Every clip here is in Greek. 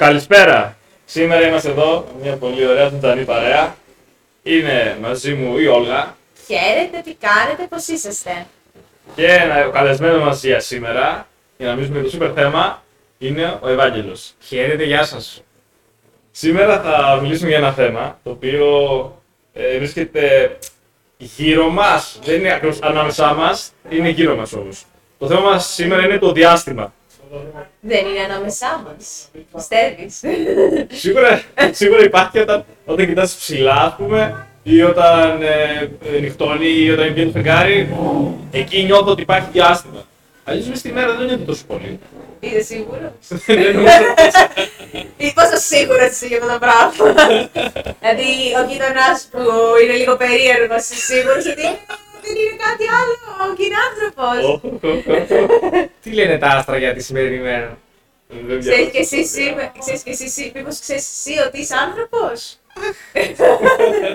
Καλησπέρα! Σήμερα είμαστε εδώ, μια πολύ ωραία ζωντανή παρέα. Είναι μαζί μου η Όλγα. Χαίρετε, πικάρετε, πώς είσαστε. Και ένα καλεσμένο μας για σήμερα, για να μιλήσουμε για το super θέμα, είναι ο Ευάγγελος. Χαίρετε, γεια σας. Σήμερα θα μιλήσουμε για ένα θέμα, το οποίο βρίσκεται γύρω μας. Δεν είναι ακριβώς ανάμεσά μας, είναι γύρω μας όμως. Το θέμα μας σήμερα είναι το διάστημα. Δεν είναι ανάμεσά μας, πιστεύεις. Σίγουρα υπάρχει όταν κοιτάς ψηλά, πούμε, ή όταν νυχτώνει, ή όταν βγαίνει το φεγγάρι. Εκεί νιώθω ότι υπάρχει διάστημα. Αλλιώς μες τη μέρα δεν νιώθω τόσο πολύ. Είσαι σίγουρος? Είσαι πόσο σίγουρος είσαι για αυτό το πράγμα. Δηλαδή ο γείτονάς που είναι λίγο περίεργος, σίγουρος ότι δεν είναι κάτι άλλο, ο κοινάνθρωπος. Τι λένε τα άστρα για τη σημερινή μέρα? Ξέρεις και εσύ, μήπως ξέρεις εσύ ότι είσαι άνθρωπος?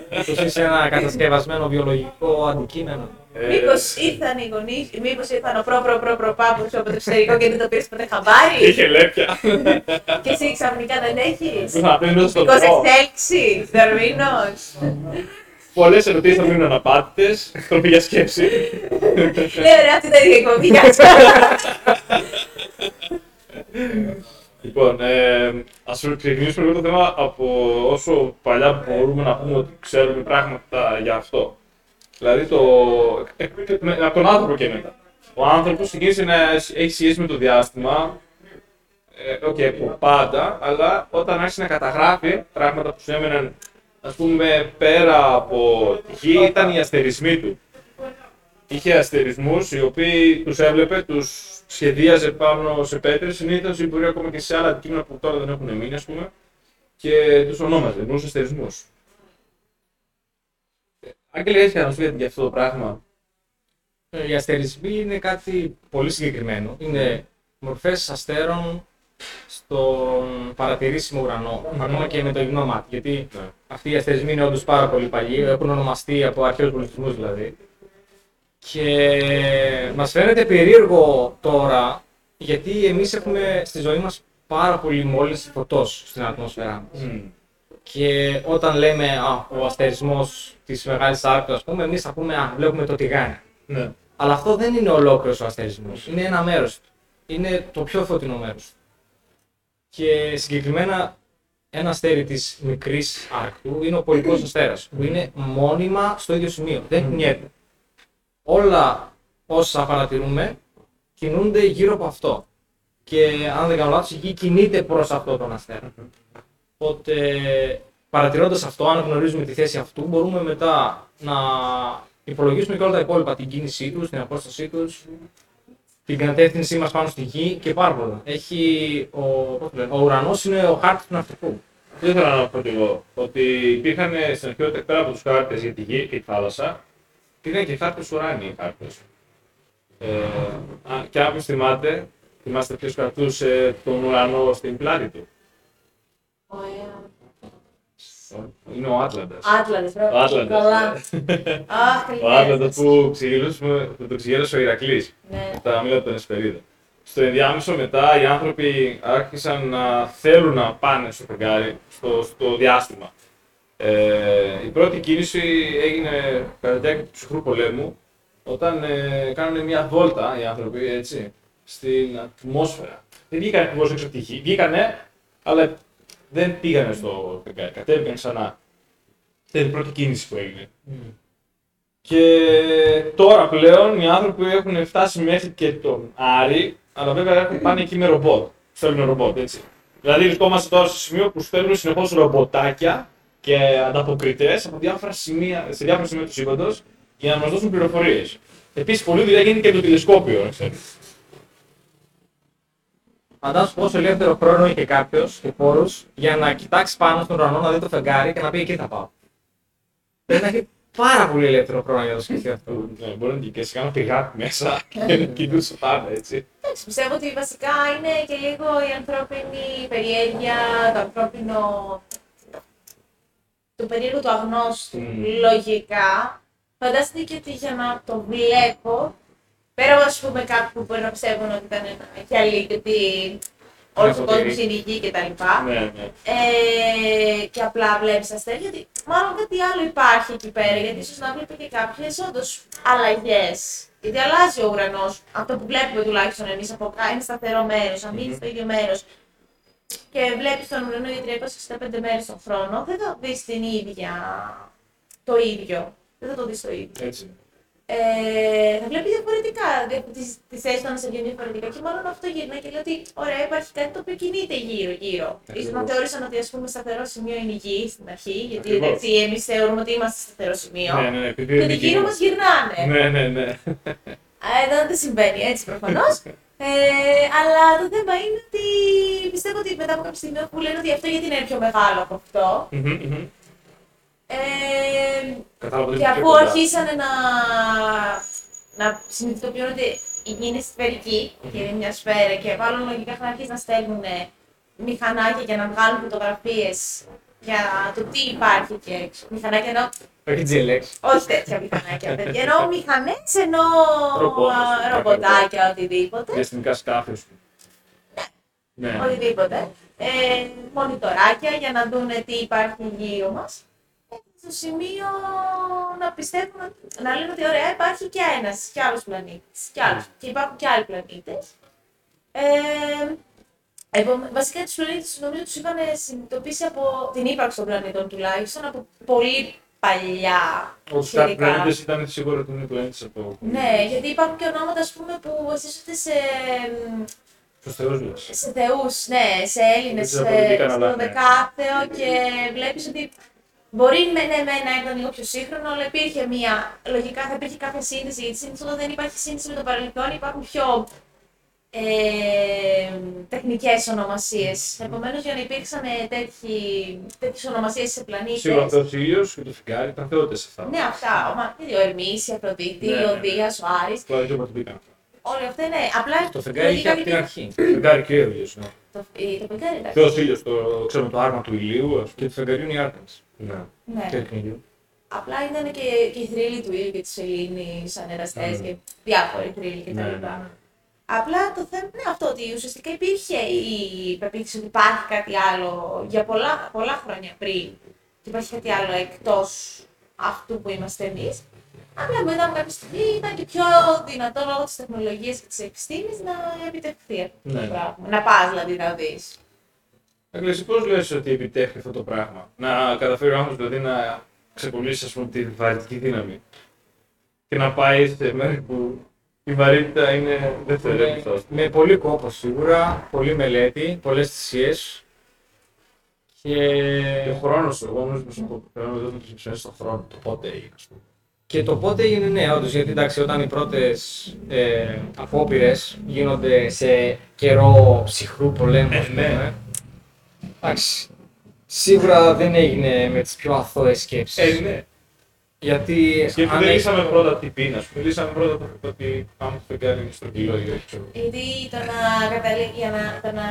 Μήπως είσαι ένα κατασκευασμένο βιολογικό αντικείμενο? Μήπως ήρθαν ο προ-προ-προ-πάπος από το εξωτερικό και δεν το πήρες ποτέ χαμπάρι? Είχε λέπια. Και εσύ ξαφνικά δεν έχεις? Μήπως εχθέλξεις, δερμήνος? Πολλές ερωτήσεις θα μείνουν αναπάτητες, τροπή για σκέψη. Λέω ρε, αυτή ήταν η εκπομπή, γεια σας. Λοιπόν, ας ξεκινήσουμε λίγο το θέμα από όσο παλιά μπορούμε να πούμε ότι ξέρουμε πράγματα για αυτό. Δηλαδή, από τον άνθρωπο και μετά. Ο άνθρωπος ξεκίνησε να έχει σχέση με το διάστημα, από πάντα, αλλά όταν άρχισε να καταγράφει πράγματα που συνέβαιναν, ας πούμε, πέρα από τη Γη, ήταν οι αστερισμοί του. Είχε αστερισμούς οι οποίοι τους έβλεπε, τους σχεδίαζε πάνω σε πέτρες, συνήθως ή μπορεί ακόμα και σε άλλα αντικείμενα που τώρα δεν έχουν μείνει, ας πούμε, και τους ονόμαζε νους αστερισμούς. Άγγελε, έχεις ανασφέρει για αυτό το πράγμα? Οι αστερισμοί είναι κάτι πολύ συγκεκριμένο. Είναι μορφές αστέρων στον παρατηρήσιμο ουρανό, ακόμα και με το γυμνό μάτι. Γιατί αυτοί οι αστερισμοί είναι όντως πάρα πολύ παλιοί, έχουν ονομαστεί από αρχαίους πολιτισμούς δηλαδή. Και μας φαίνεται περίεργο τώρα, γιατί εμείς έχουμε στη ζωή μας πάρα πολύ μόλυνση φωτός στην ατμόσφαιρά μας. Και όταν λέμε ο αστερισμός της Μεγάλης Άρκτης, ας πούμε, εμείς ακούμε, βλέπουμε το τηγάνι. Ναι. Αλλά αυτό δεν είναι ολόκληρος ο αστερισμός, είναι ένα μέρος του. Είναι το πιο φωτεινό μέρος του. Και συγκεκριμένα ένα αστέρι της Μικρής Αρκτού είναι ο πολικός αστέρας, που είναι μόνιμα στο ίδιο σημείο, δεν κουνιέται. Όλα όσα παρατηρούμε κινούνται γύρω από αυτό. Και αν δεν κάνω λάθος, η Γη κινείται προς αυτόν τον αστέρα. Οπότε παρατηρώντας αυτό, αν γνωρίζουμε τη θέση αυτού, μπορούμε μετά να υπολογίσουμε και όλα τα υπόλοιπα, την κίνησή τους, την απόστασή τους, την κατεύθυνσή μας πάνω στη Γη και πάρα πολλά. Ο ουρανός είναι ο χάρτης του ναυτικού. Δεν ήθελα να πω εγώ ότι υπήρχαν στην αρχαιότητα πέρα από τους χάρτες για τη Γη και τη θάλασσα, υπήρχαν και χάρτες ουράνιοι χάρτες. Και αν θυμάστε ποιος κρατούσε τον ουρανό στην πλάτη του. Είναι ο Άτλαντας. Ο Άτλαντας που το ξηγέρασε ο Ηρακλής, τα μήλα από την Εσπερίδα. Στο ενδιάμεσο μετά οι άνθρωποι άρχισαν να θέλουν να πάνε στο φεγγάρι, στο διάστημα. Η πρώτη κίνηση έγινε κατά τη διάρκεια του ψυχρού πολέμου, όταν κάνανε μια βόλτα οι άνθρωποι, έτσι, στην ατμόσφαιρα. Δεν βγήκαν ακριβώς έξω από τη Γη, βγήκανε, αλλά δεν πήγανε στο φεγγάρι, κατέβηκαν ξανά. Αυτή είναι η πρώτη κίνηση που έγινε. Και τώρα πλέον οι άνθρωποι έχουν φτάσει μέχρι και τον Άρη, αλλά βέβαια έχουν πάνε εκεί με ρομπότ. Στέλνουν ρομπότ, έτσι. Δηλαδή βρισκόμαστε τώρα στο σημείο που στέλνουν συνεχώς ρομποτάκια και ανταποκριτές από διάφορα σημεία, σε διάφορα σημεία του σύμπαντος για να μας δώσουν πληροφορίες. Επίσης, πολλή δουλειά γίνεται και το τηλεσκόπιο, να ξέρετε. Φαντάζομαι πόσο ελεύθερο χρόνο είχε κάποιος και πόρους για να κοιτάξει πάνω στον ουρανό, να δει το φεγγάρι και να πει εκεί θα πάω. Πρέπει να έχει πάρα πολύ ελεύθερο χρόνο για να το σκεφτεί αυτό. Ναι, μπορεί να κοιτάξει κάνα πηγάκι μέσα και να κοιτούσε πάνω, έτσι. Εντάξει, πιστεύω ότι βασικά είναι και λίγο η ανθρώπινη περιέργεια, το ανθρώπινο. Το περίεργο του αγνώστου. Λογικά, φανταστείτε και ότι για να το βλέπω. Πέρα από κάποιοι που μπορεί να ψεύγουν ότι ήταν ένα γυαλί και ότι όλος ο κόσμος είναι υγιή κτλ. Και απλά βλέπεις αστέρια, γιατί μάλλον κάτι άλλο υπάρχει εκεί πέρα, γιατί ίσως να βλέπει και κάποιες όντως αλλαγές. Γιατί αλλάζει ο ουρανός, αυτό που βλέπουμε τουλάχιστον εμείς από κάτω, είναι σταθερό μέρος, αν μείνεις στο ίδιο μέρος και βλέπεις τον ουρανό για 365 μέρες τον χρόνο, δεν θα δεις την ίδια, το ίδιο, δεν θα το δεις το ίδιο. Έτσι. Θα βλέπει διαφορετικά, τις θέσεις των ασεβιών διαφορετικά και μάλλον αυτό γυρνάει και λέει ότι ωραία, υπάρχει κάτι το οποίο κινείται γύρω-γύρω. Ίσως να θεώρησαν ότι ας πούμε σταθερό σημείο είναι η γη στην αρχή, γιατί εμείς θεωρούμε ότι είμαστε σταθερό σημείο και ότι γύρω μας γυρνάνε. Ναι. Εδώ δεν συμβαίνει έτσι προφανώς. Αλλά το θέμα είναι ότι πιστεύω ότι μετά από κάποια στιγμή που λένε ότι αυτό γιατί είναι πιο μεγάλο από αυτό. Και αφού αρχίσανε να συνειδητοποιούν ότι η γη είναι σφαιρική και είναι μια σφαίρα και βάλουν λογικά να αρχίσουν να στέλνουν μηχανάκια για να βγάλουν φωτογραφίες για το τι υπάρχει και μηχανάκια ενώ... Όχι GLX. Όχι τέτοια μηχανάκια, παιδιά. Ενώ μηχανές, ενώ ρομποτάκια, οτιδήποτε. Διαστημικά σκάφη. Ναι, οτιδήποτε. Μονιτοράκια για να δούνε τι υπάρχει γύρω μας. Στο σημείο να πιστεύουμε, να λένε ότι ωραία υπάρχει και ένας, και άλλος πλανήτης, και υπάρχουν και άλλοι πλανήτες. Βασικά τους πλανήτες νομίζω τους είχαν συνειδητοποιήσει από την ύπαρξη των πλανήτων τουλάχιστον, από πολύ παλιά σχετικά. Κάποιοι πλανήτες ήταν σίγουρα ότι είναι πλανήτες από... Ναι, γιατί υπάρχουν και ονόματα ας πούμε, που βασίζονται σε... σε θεούς, ναι, σε Έλληνες, στον δεκάθεο και βλέπεις ότι μπορεί να ήταν λίγο πιο σύγχρονο, αλλά υπήρχε μία. Λογικά θα υπήρχε κάποια σύνδεση, γιατί συνήθως όταν δεν υπάρχει σύνδεση με το παρελθόν, υπάρχουν πιο τεχνικές ονομασίες. Επομένως, για να υπήρξαν τέτοιες ονομασίες σε πλανήτες. Σίγουρα ο Ήλιος και το φεγγάρι ήταν θεότητες αυτά. Ναι, αυτά. Ο Ερμής, η Αφροδίτη, ο Δίας, ο Άρης. Τώρα δεν το πήγαν. Όλα αυτά είναι. Απλά. Το φεγγάρι είχε από την αρχή. Το φεγγάρι και ο Ήλιος. Το Ήλιος, ξέρουμε το άρμα του ηλίου και του φεγγαριού είναι οι άρκανες. Ναι. Απλά ήταν και οι θρύλοι του Ήλιου και της Σελήνης, ανεραστές και διάφοροι θρύλοι κτλ. Απλά το θέμα είναι αυτό, ότι ουσιαστικά υπήρχε η πεποίθηση ότι υπάρχει κάτι άλλο για πολλά χρόνια πριν και υπάρχει κάτι άλλο εκτός αυτού που είμαστε εμείς. Απλά μετά από κάποια στιγμή ήταν και πιο δυνατό λόγω της τεχνολογίας και της επιστήμης να επιτευχθεί αυτό το πράγμα. Να πας δηλαδή να δεις. Αγγλές, πώς λες ότι επιτέχει αυτό το πράγμα, να καταφέρει ο άνθρωπος δηλαδή να ξεκολλήσει ας πούμε τη βαρυτική δύναμη και να πάει σε μέρη που η βαρύτητα είναι δευτερεύουσα. Με πολύ κόπο σίγουρα, πολλή μελέτη, πολλές θυσίες και ο χρόνος του, εγώ όμως πρέπει να δώσουμε τις ψηφίες στον χρόνο, το πότε έγινε ας πούμε. Και το πότε έγινε ναι, όντως, γιατί εντάξει, όταν οι πρώτες απόπειρες γίνονται σε καιρό ψυχρού πολέμου, εντάξει, σίγουρα δεν έγινε με τις πιο αθώες σκέψεις. Ναι. Γιατί δεν μιλήσαμε πρώτα την πείνα, μιλήσαμε πρώτα το ότι πάμε στο φεγγάρι στο κιλό ή όχι. Γιατί το να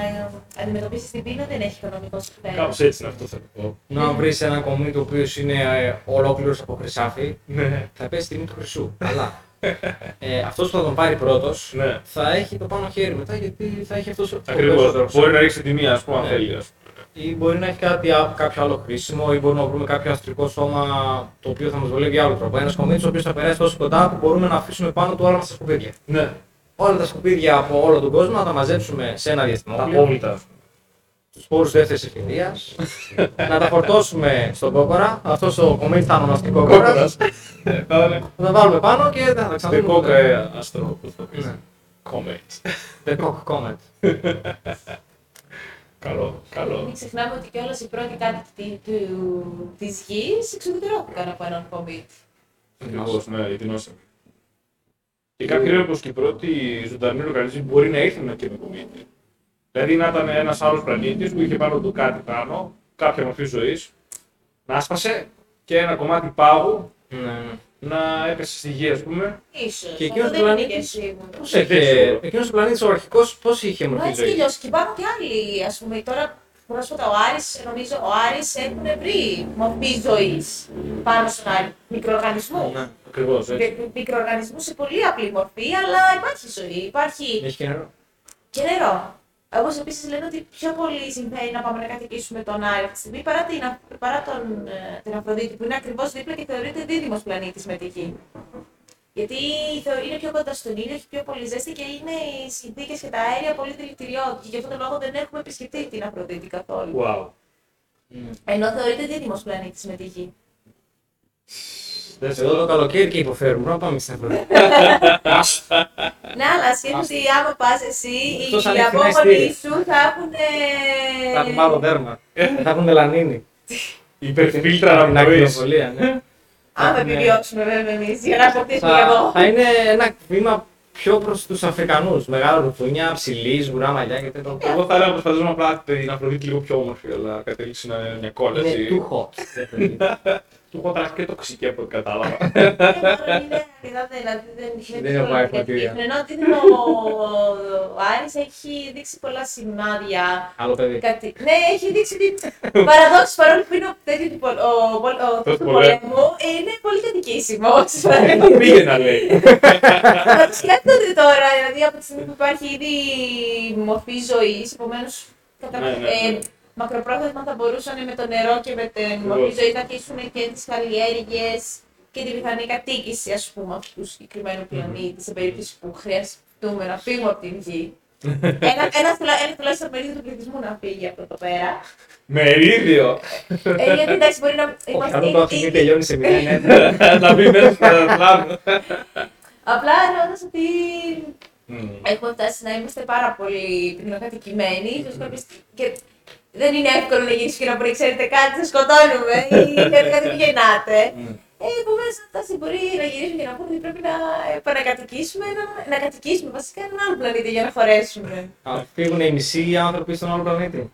αντιμετωπίσεις την πείνα δεν έχει οικονομικό συμφέρον. Κάπως έτσι είναι αυτό θα πω. Να βρεις ένα κομμάτι το οποίο είναι ολόκληρος από χρυσάφι, θα πέσει τη τιμή του χρυσού. Αλλά αυτός που θα τον πάρει πρώτος θα έχει το πάνω χέρι μετά γιατί θα έχει αυτός το πρώτο. Ακριβώς. Μπορεί να ρίξει τιμή, ας πούμε, αν θέλει. Ή μπορεί να έχει κάποιο άλλο χρήσιμο, ή μπορεί να βρούμε κάποιο αστρικό σώμα το οποίο θα μας βολεύει άλλο τρόπο. Ένα κομίτη ο οποίο θα περάσει τόσο κοντά που μπορούμε να αφήσουμε πάνω του όλα μας τα σκουπίδια. Ναι. Όλα τα σκουπίδια από όλο τον κόσμο να τα μαζέψουμε σε ένα διαστημόπλιο. Τους πόρους δεύτερης ευκαιρίας. Να τα φορτώσουμε στον κόκορα. Αυτός ο κομίτης θα ονομαστεί κόκορας. Θα τα βάλουμε πάνω και θα τα ξαναδούμε. The Cock Comet. Καλό, καλό. Μην ξεχνάμε ότι κιόλας οι πρώτοι κάτοικοι της Γης εξουδετερώθηκαν από έναν κομίτη. Ακριβώς, ναι, γιατί νόσαμε. Και κάποιοι όπως και οι πρώτοι ζωντανοί οργανισμοί μπορεί να ήρθαν και με κομίτη. Δηλαδή να ήταν ένας άλλος πλανήτης που είχε πάνω του κάτι πάνω, κάποια μορφή ζωής, να άσπασε και ένα κομμάτι πάγου να έπεσε στη γη, ας πούμε. Ίσως, και εκείνος ο πλανήτης ο αρχικός πώς είχε μορφή ζωή. Έτσι κι υπάρχουν και άλλοι, ας πούμε, τώρα πρόσφατα ο Άρης, νομίζω, ο Άρης έχουν βρει μορφή ζωής πάνω στον Άρη, μικροοργανισμό. Ναι, ακριβώς, έτσι. Μικροοργανισμού σε πολύ απλή μορφή, αλλά υπάρχει ζωή, υπάρχει... Έχει και νερό. Και νερό. Όπως επίσης λένε ότι πιο πολύ συμφέρει να πάμε να κατοικήσουμε τον Άρη αυτή τη στιγμή παρά την Αφροδίτη, που είναι ακριβώς δίπλα και θεωρείται δίδυμος πλανήτης με τη Γη. Γιατί είναι πιο κοντά στον ήλιο, έχει πιο πολύ ζέστη και είναι οι συνθήκες και τα αέρια πολύ δηλητηριώδη. Και γι' αυτόν τον λόγο δεν έχουμε επισκεφτεί την Αφροδίτη καθόλου. Wow. Ενώ θεωρείται δίδυμος πλανήτης με τη Γη. Εδώ το καλοκαίρι και υποφέρουμε, να πάμε στην Αφροδίτη. Ναι, αλλά σκέφτομαι ότι άμα πας εσύ, οι απόγονοι σου θα έχουν... Θα έχουν άλλο δέρμα, θα έχουν μελανίνη. Υπερφίλτρα να αναπνοείς. Αν επιβιώσουμε βέβαια εμείς, για να αποκτήσουμε κι εγώ. Θα είναι ένα βήμα πιο προς τους Αφρικανούς, μεγάλο ρουφούνια, ψηλής, γουρά μαλλιά και τέτοια. Εγώ θα έλεγα να προσπαθήσουμε απλά την Αφροδίτη λίγο πιο όμορφη, αλλά κατέληξε να είναι μια κόλαση. Είναι τούχο. Του έχω τραχθεί και τοξική από ό,τι κατάλαβα. Δεν έχω πάει φωτήρια. Ενώ ο Άρης έχει δείξει πολλά σημάδια. Άλλο παιδί. Ναι, έχει δείξει την παραδόξη, παρόλο που είναι ο του πολέμου, είναι πολύ κατοικήσιμο. Δεν πήγε να λέει. Σκέφτονται τώρα, δηλαδή από τη στιγμή που υπάρχει ήδη μορφή ζωής, επομένως μακροπρόθεσμα θα μπορούσαν με το νερό και με την μορφή ζωή να αρχίσουν και τις καλλιέργειες και την πιθανή κατοίκηση, ας πούμε, αυτού του συγκεκριμένου πλανήτη, σε περίπτωση που χρειαστούμε να φύγουμε από την Γη. Ένα τουλάχιστον μερίδιο του πληθυσμού να φύγει από εδώ πέρα. Μερίδιο! Γιατί εντάξει, μπορεί να είμαστε. Αν το αφήνει, τελειώνει σε μία έννοια. Να μπει μέσα στο πλάνο. Απλά εννοώντα ότι έχουμε φτάσει να είμαστε πάρα πολύ πυκνοκατοικημένοι. Δεν είναι εύκολο να γίνεις και να μπορεί, ξέρετε κάτι, θα σκοτώνουμε ή κάτι που γεννάτε. Επομένως, αυτά μπορεί να γυρίσουν και να πούμε ότι πρέπει να επανακατοικήσουμε, να κατοικήσουμε βασικά έναν άλλο πλανήτη για να χωρέσουμε. Αλλά φύγουν οι μισοί άνθρωποι στον άλλο πλανήτη.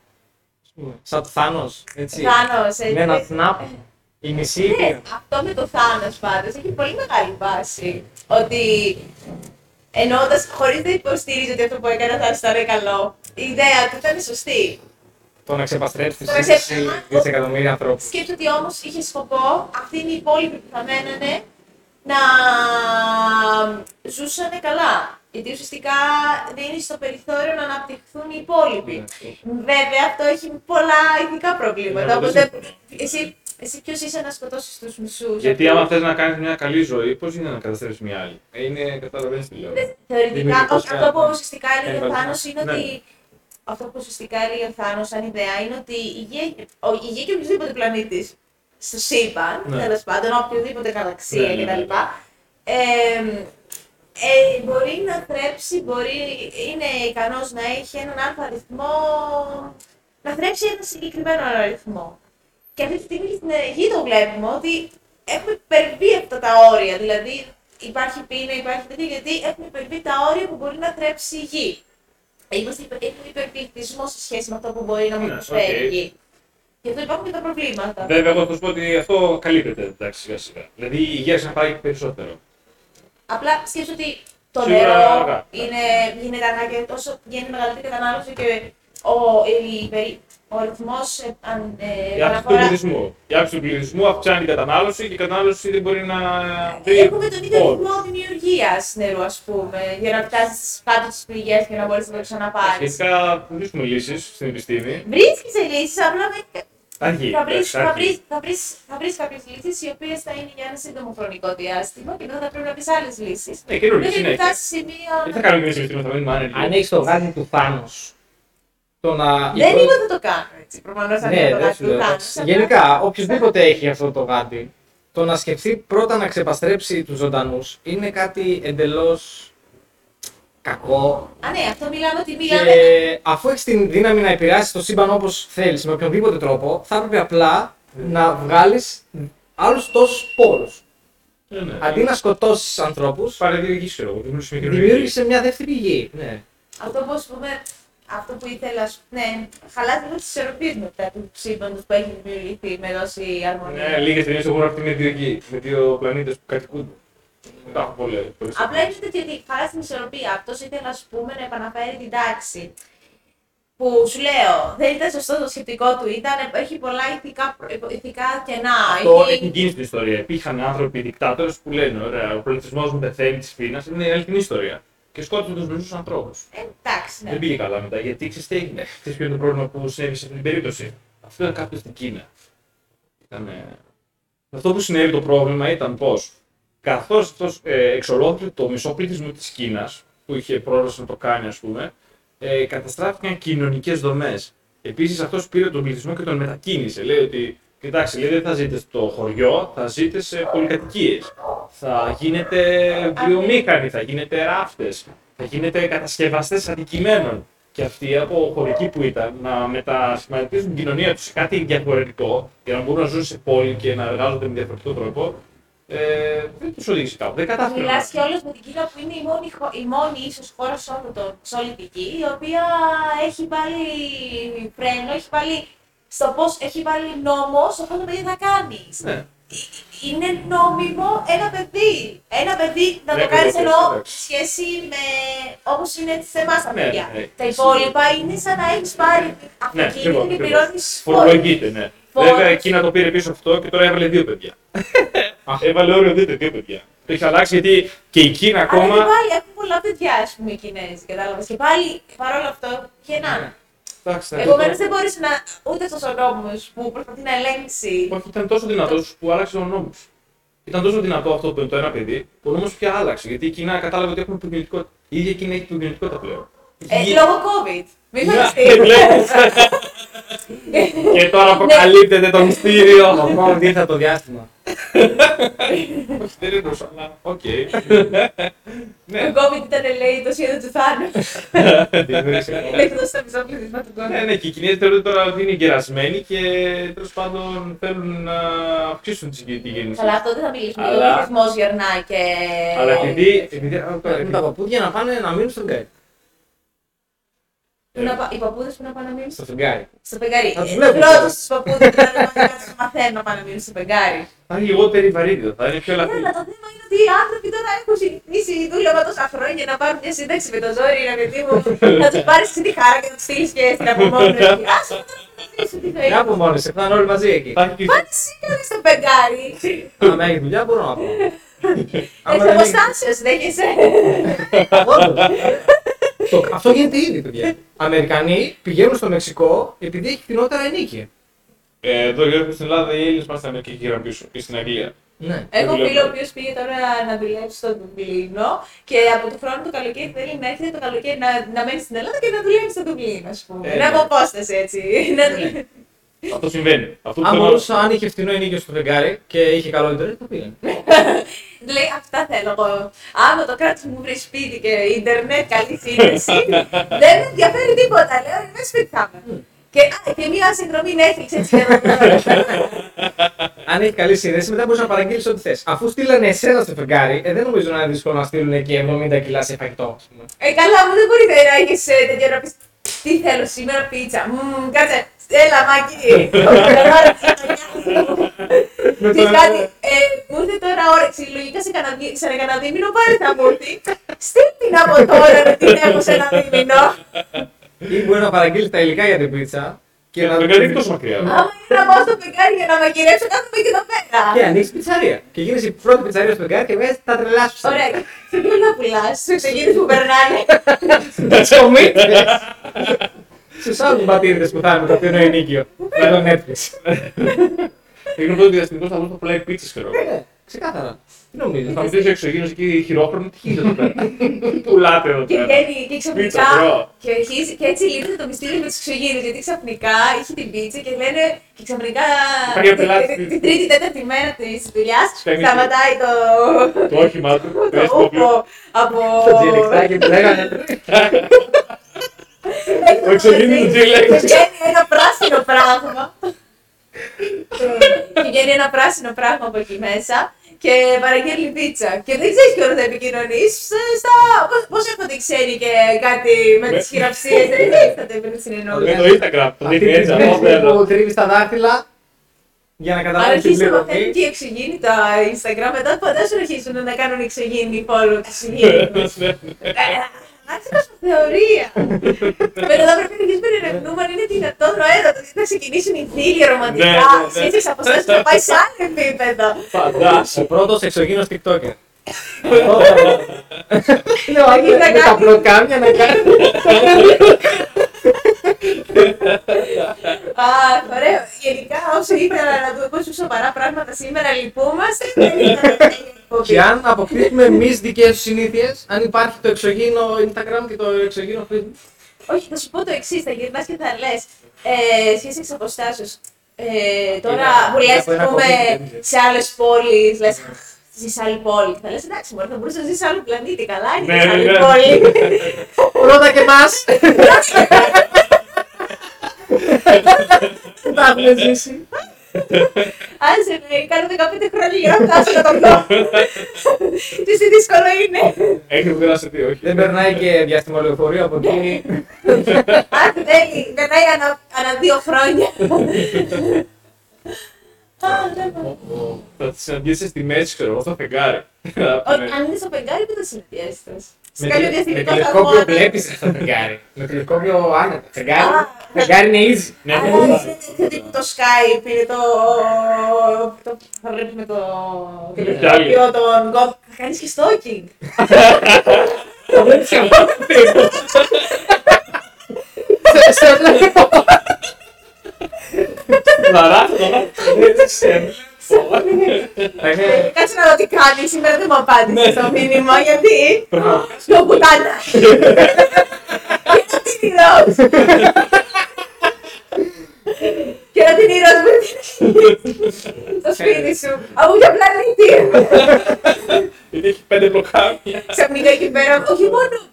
Σαν το Θάνος, έτσι. Θάνος, έτσι. Με ένα θνάπ. Η μισή. Ναι, αυτό με το Θάνος πάντως έχει πολύ μεγάλη βάση. Ότι εννοώντας χωρίς να υποστηρίζει ότι αυτό που έκανα θα ήταν καλό, η ιδέα του ήταν σωστή. Το να ξεπαστρέψει στις 2 εκατομμύρια ανθρώπους. Σκέψου ότι όμως είχε σκοπό αυτοί οι υπόλοιποι που θα μένανε να ζούσανε καλά. Γιατί ουσιαστικά δίνει στο περιθώριο να αναπτυχθούν οι υπόλοιποι. Βέβαια αυτό έχει πολλά ηθικά προβλήματα. Οπότε εσύ ποιος είσαι να σκοτώσεις τους μισούς. Γιατί άμα θες να κάνεις μια καλή ζωή, πώς είναι να καταστρέψεις μια άλλη. Είναι καταλαβαίνεις τι λέω. Θεωρητικά, αυτό που ουσιαστικά έλεγε ο Θάνος είναι ότι. Αυτό που ουσιαστικά λέει ο Θάνος σαν ιδέα είναι ότι η Γη και οποιοδήποτε πλανήτης στο σύμπαν, τέλος πάντων, οποιοδήποτε γαλαξία κτλ. Μπορεί να θρέψει, είναι ικανός να έχει έναν αλφα αριθμό, να θρέψει έναν συγκεκριμένο αριθμό. Και αυτή τη στιγμή στην Γη το βλέπουμε ότι έχουμε υπερβεί αυτά τα όρια. Δηλαδή υπάρχει πείνα, υπάρχει τέτοια, γιατί έχουμε υπερβεί τα όρια που μπορεί να θρέψει η Γη. Είμαστε υπερπληθυσμό σε σχέση με αυτό που μπορεί να μου προσφέρει η Γη. Γι' αυτό υπάρχουν και τα προβλήματα. Βέβαια, εγώ θα σου πω ότι αυτό καλύπτεται, εντάξει, σιγά σιγά. Δηλαδή η υγεία να πάει περισσότερο. Απλά σκέψου ότι το νερό γίνεται αργά και όσο γίνεται μεγαλύτερη κατανάλωση και ο αριθμός η άψη του πληθυσμού αυξάνει την κατανάλωση και η κατανάλωση δεν μπορεί να. Έχουμε τον ίδιο ρυθμό δημιουργίας νερού, ας πούμε, για να φτάσεις κάτω στις πηγές και να μπορείς να το ξαναπάρεις. Φυσικά βρίσκουμε λύσεις στην επιστήμη. Βρίσκεις λύσεις, απλά θα βρεις κάποιες λύσεις οι οποίες θα είναι για ένα σύντομο χρονικό διάστημα και μετά θα πρέπει να βρεις άλλες λύσεις. Δεν φτάσεις σε μία. Δεν θα κάνουμε εμείς επιστήμη, θα μείνουμε άνεργοι. Αν έχεις το γάδι του Θάνος. Δεν είπα ότι το κάνω έτσι. Προφανώς αν είναι το γάντι του Θάνος. Γενικά, οποιοδήποτε έχει αυτό το γάντι, το να σκεφτεί πρώτα να ξεπαστρέψει τους ζωντανούς είναι κάτι εντελώς κακό. Α, ναι, αυτό μιλάμε ότι μιλάμε. Και αφού έχεις την δύναμη να επηρεάσεις το σύμπαν όπως θέλεις, με οποιονδήποτε τρόπο, θα έπρεπε απλά να βγάλεις άλλους τόσους πόρους. Αντί να σκοτώσεις ανθρώπους, δημιούργησε μια δεύτερη γη. Αυτό πώς πούμε. Αυτό που ήθελα, ναι, χαλάζει λίγο τις ισορροπίες μετά του σύμπαντος που έχει δημιουργηθεί με τόση αρμονία. Ναι, λίγες ταινίες έχουν αυτή με δύο πλανήτες που κατοικούνται. Δεν τα έχω πολύ. Απλά είναι ότι χαλάζει την ισορροπία. Αυτός ήθελα, ας πούμε, να επαναφέρει την τάξη. Που σου λέω, δεν ήταν σωστό το σκεπτικό του, έχει πολλά ηθικά κενά. Αυτό έχει γίνει στην ιστορία. Υπήρχαν άνθρωποι δικτάτορες που λένε: ωραία, ο πληθυσμός μου πεθαίνει τη πείνα, είναι αληθινή ιστορία. και σκότωσε τους μισούς ανθρώπους. Εντάξει, ναι. Δεν πήγε καλά μετά, γιατί ξέρεις τι έγινε. Ξέρεις ποιο είναι το πρόβλημα που συνέβη σε αυτή την περίπτωση. Αυτό ήταν κάποιος στην Κίνα. Αυτό που συνέβη το πρόβλημα ήταν πως, καθώς αυτός εξολόθησε το μισό πληθυσμό της Κίνας, που είχε πρόλαβε να το κάνει, ας πούμε, καταστράφηκαν κοινωνικές δομές. Επίσης, αυτός πήρε τον πληθυσμό και τον μετακίνησε. Λέει ότι, κοιτάξτε, λέει, δεν θα ζείτε στο χωριό, θα ζείτε σε πολυκατοικίες. Θα γίνετε βιομήχανοι, θα γίνετε ράφτες, θα γίνετε κατασκευαστές αντικειμένων. Και αυτοί από χωρικοί που ήταν να μετασχηματίζουν την κοινωνία τους σε κάτι διαφορετικό, για να μπορούν να ζουν σε πόλη και να εργάζονται με διαφορετικό τρόπο, δεν τους οδήγησε κάπου. Δεν κατάφεραν. Μιλάς κιόλας με την Κίνα που είναι η μόνη ίσως χώρα σε όλη την γη, η οποία έχει πάλι φρένο, έχει πάλι στο πώς έχει πάλι νόμο στο πώς το παιδί θα κάνει. Ναι. Είναι νόμιμο ένα παιδί να το κάνεις ενώ σχέση με όπως είναι σε εμάς τα παιδιά. Τα υπόλοιπα είναι σαν να έχεις πάρει αυτοκίνητο και πληρώνεις φόρους. Φορολογείται, ναι. Βέβαια, Κίνα το πήρε πίσω αυτό και τώρα έβαλε 2 παιδιά. Έβαλε όριο 2 παιδιά. Το έχει αλλάξει γιατί και η Κίνα ακόμα. Αλλά πάλι έχουν πολλά παιδιά, ας πούμε, οι Κινέζοι, κατάλαβες. Και πάλι παρόλο αυτό γεννάνε. Επομένως δεν μπορείς να. Ούτε αυτός ο νόμος που προσπαθεί να ελέγξει. Όχι, ήταν τόσο δυνατός που άλλαξε ο νόμος. Ήταν τόσο δυνατό αυτό το ένα παιδί που ο νόμος πια άλλαξε. Γιατί η Κίνα κατάλαβε ότι έχουμε πλουγεννητικότητα. Η ίδια η Κίνα έχει πλουγεννητικότητα πλέον. Λόγω COVID. Μην φανταστείτε. Και τώρα αποκαλύπτεται το μυστήριο. Μόνο δίθα το διάστημα. Όχι, δεν είναι τόσο, αλλά οκ. Το COVID ήταν, λέει, το σχέδιο του Θάνου. Λέει το στα μισό πληθυσμά του κόσμου. Ναι, και οι Κινέζοι θεωρούνται τώρα ότι είναι γερασμένοι και τέλος πάντων θέλουν να αυξήσουν τη γέννηση. Αλλά αυτό δεν θα μιλήσουμε, γιατί ο πληθυσμός γερνά και. Αλλά επειδή τα παππούδια να πάνε να μείνουν στον γκάι. Οι παππούδες που να πάνε να μείνουν στο φεγγάρι. Είναι πρώτος στους παππούδες που να μαθαίνουν να πάνε να μείνουν στο φεγγάρι. Θα είναι λιγότερη βαρύτητα, θα είναι πιο ελαφρύ. Ναι, αλλά το θέμα είναι ότι οι άνθρωποι τώρα έχουν συνηθίσει δούλευα τόσα χρόνια να πάρουν μια σύνταξη με το ζόρι, ρε παιδί μου. Να τους πάρεις τη χάρα και να τους στείλεις και στην απομόνωση. Άσε τώρα να ζήσουν τη ζωή. Να απομόνωση, θα είναι όλοι μαζί εκεί. Πάνε σίγουρα στο φεγγάρι. Αν έχει δουλειά μπορώ να πω. Αυτό γίνεται ήδη, παιδιά. Αμερικανοί πηγαίνουν στο Μεξικό επειδή έχει φτηνότερα ενίκεια. Εδώ γράφει στην Ελλάδα οι Έλληνες μας ήταν και γύρω πίσω και στην Αγγλία. Ναι. Έχω φίλο ο οποίος πήγε τώρα να δουλέψει στο Δουβλίνο και από το χρόνο του καλοκαίρι θέλει να έρχεται το καλοκαίρι να μένει στην Ελλάδα και να δουλεύει στο Δουβλίνο, ας πούμε. Είναι από απόσταση έτσι. Αυτό συμβαίνει. Αν μπορούσα, αν είχε φτηνό ενίκιο στο φεγγάρι και είχε καλό ίντερνετ, θα πήγαινε. Λέει, αυτά θέλω εγώ. Άμα το κράτος μου βρει σπίτι και ίντερνετ, καλή σύνδεση, δεν με ενδιαφέρει τίποτα. Λέω, είμαι σπίτι θα είμαι. Και μία συνδρομή Netflix έτσι και αν έχει καλή σύνδεση, μετά μπορείς να παραγγείλεις ό,τι θες. Αφού στείλανε εσένα στο φεγγάρι, δεν νομίζω να είναι δύσκολο να στείλουν και 70 κιλά σε φαγητό. Καλά, μου δεν μπορεί να έχεις τέτοια να πεις. Τι θέλω σήμερα, πίτσα. Κάτσε. Έλα, Μάκη! Μου ήρθε τώρα όρεξη. Λογικά σε κανένα δίμηνο πάλι θα μου έρθει. Στείλ' την από τώρα να την έχω σε ένα δίμηνο. Ή μπορεί να παραγγείλει τα υλικά για την πίτσα. Και να μην είναι τόσο μακριά. Άμα είναι να πάω στο φεγγάρι για να μαγειρέψω, κάθομαι και εδώ πέρα. Και ανοίξει πιτσαρία. Και γίνει η πρώτη πιτσαρία στο φεγγάρι και βγάζει τα τρελά σου. Ωραία. Τι να πουλά, στου εξωγήνε που περνάνε. Τα τσομίτσε. Στου άλλου πατήριδε που θα είναι με το φθηνό ενίκιο. Με το Netflix. Εγώ τότε διαστημικό θα δω το πλάι πίτσε χειρό. Ξεκάθαρα. Τι νομίζεις, θα μιλήσω εξωγήινο εκεί χειρόχρονο, τι γίνεται εδώ πέρα. Πουλάτε εδώ πέρα. Και ξαφνικά. Και έτσι λύνεται το μυστήριο με τους εξωγήινους. Γιατί ξαφνικά είχε την πίτσα και λένε. Και ξαφνικά. Την τρίτη, τέταρτη μέρα της δουλειάς σταματάει το. Το όχημά του. Το όχημά από. Το τζιλικτάκι που λέγανε. Το εξωγήινο τζιλικτάκι. Βγαίνει ένα πράσινο πράγμα. Και βγαίνει ένα πράσινο πράγμα από εκεί μέσα. Και παραγγέλνει πίτσα. Και δεν ξέρει ποιο θα επικοινωνήσει. Πώ έρχονται οι ξένοι και κάτι με τι χειραψίε. Δεν ξέρει τι θα την συνεννόηση. Με το Instagram. Το κρύβει τα δάχτυλα για να καταλάβει τι είναι. Αν αρχίσουν και οι εξωγήινοι τα Instagram, μετά φαντάζομαι αρχίσουν να κάνουν εξωγήινοι follow του εξωγήινου. Άρχισε κοσμοθεωρία. Μετά θα πρέπει να αρχίσει να ερευνούμε αν είναι δυνατό το έρωτο. Θα ξεκινήσουν οι θύλοι ρομαντικά. Εσύ αποστάσει να πάει σε άλλο επίπεδο. Φαντάζομαι. Ο πρώτος εξωγήινος TikToker. Όχι να κάνει. Τα πλοκάμια να κάνει. Ωραία. Γενικά όσο ήθελα να του πω σοβαρά πράγματα σήμερα λυπούμαστε. Και αν αποκτήσουμε εμείς δικές τους συνήθειες, αν υπάρχει το εξωγήινο Instagram και το εξωγήινο Facebook. Όχι, θα σου πω το εξής, θα γυρνάς και θα λες σχέση εξ αποστάσεως. Τώρα που λες σε άλλες πόλεις, λες ζει σε άλλη πόλη. Θα λες εντάξει, μπορεί να μπορούσε να ζει σε άλλο πλανήτη. Καλά, είναι σε άλλη πόλη. Πρώτα και μας. Δεν τα έχουμε ζήσει. Άσε με, κάνω 15 χρόνια για να φτάσω να το βγω. Τι δύσκολο είναι. Έχει βγει τι, όχι. Δεν περνάει και διάστημα λεωφορείο από εκεί. Αν θέλει, περνάει ανά 2 χρόνια. Θα τις συναντήσεις στη μέση, ξέρω εγώ, στο φεγγάρι. Αν είναι στο φεγγάρι, πού θα συναντιέστες. Με τηλεσκόπιο βλέπεις στο φεγγάρι. Με τηλεσκόπιο άνετα. Φεγγάρι είναι easy. Ναι, το Skype είναι το... θα βλέπεις με το τηλεσκόπιο τον Γκοπ. Θα κάνεις και stalking. Το βλέπεις και αυτό το πίσω. Σε βλέπω. Βαράχτωνα. Δεν κάτσε να δω τι κάνει, σήμερα δεν μου απάντησε στο μήνυμα, γιατί το πουτάνα. Γιατί την ηρώς. Και να την ηρώς με το σπίτι σου, από μια πλανήτη. Γιατί έχει 5 μπλοκάμια. Ξαφνικά εκεί πέρα, όχι μόνο,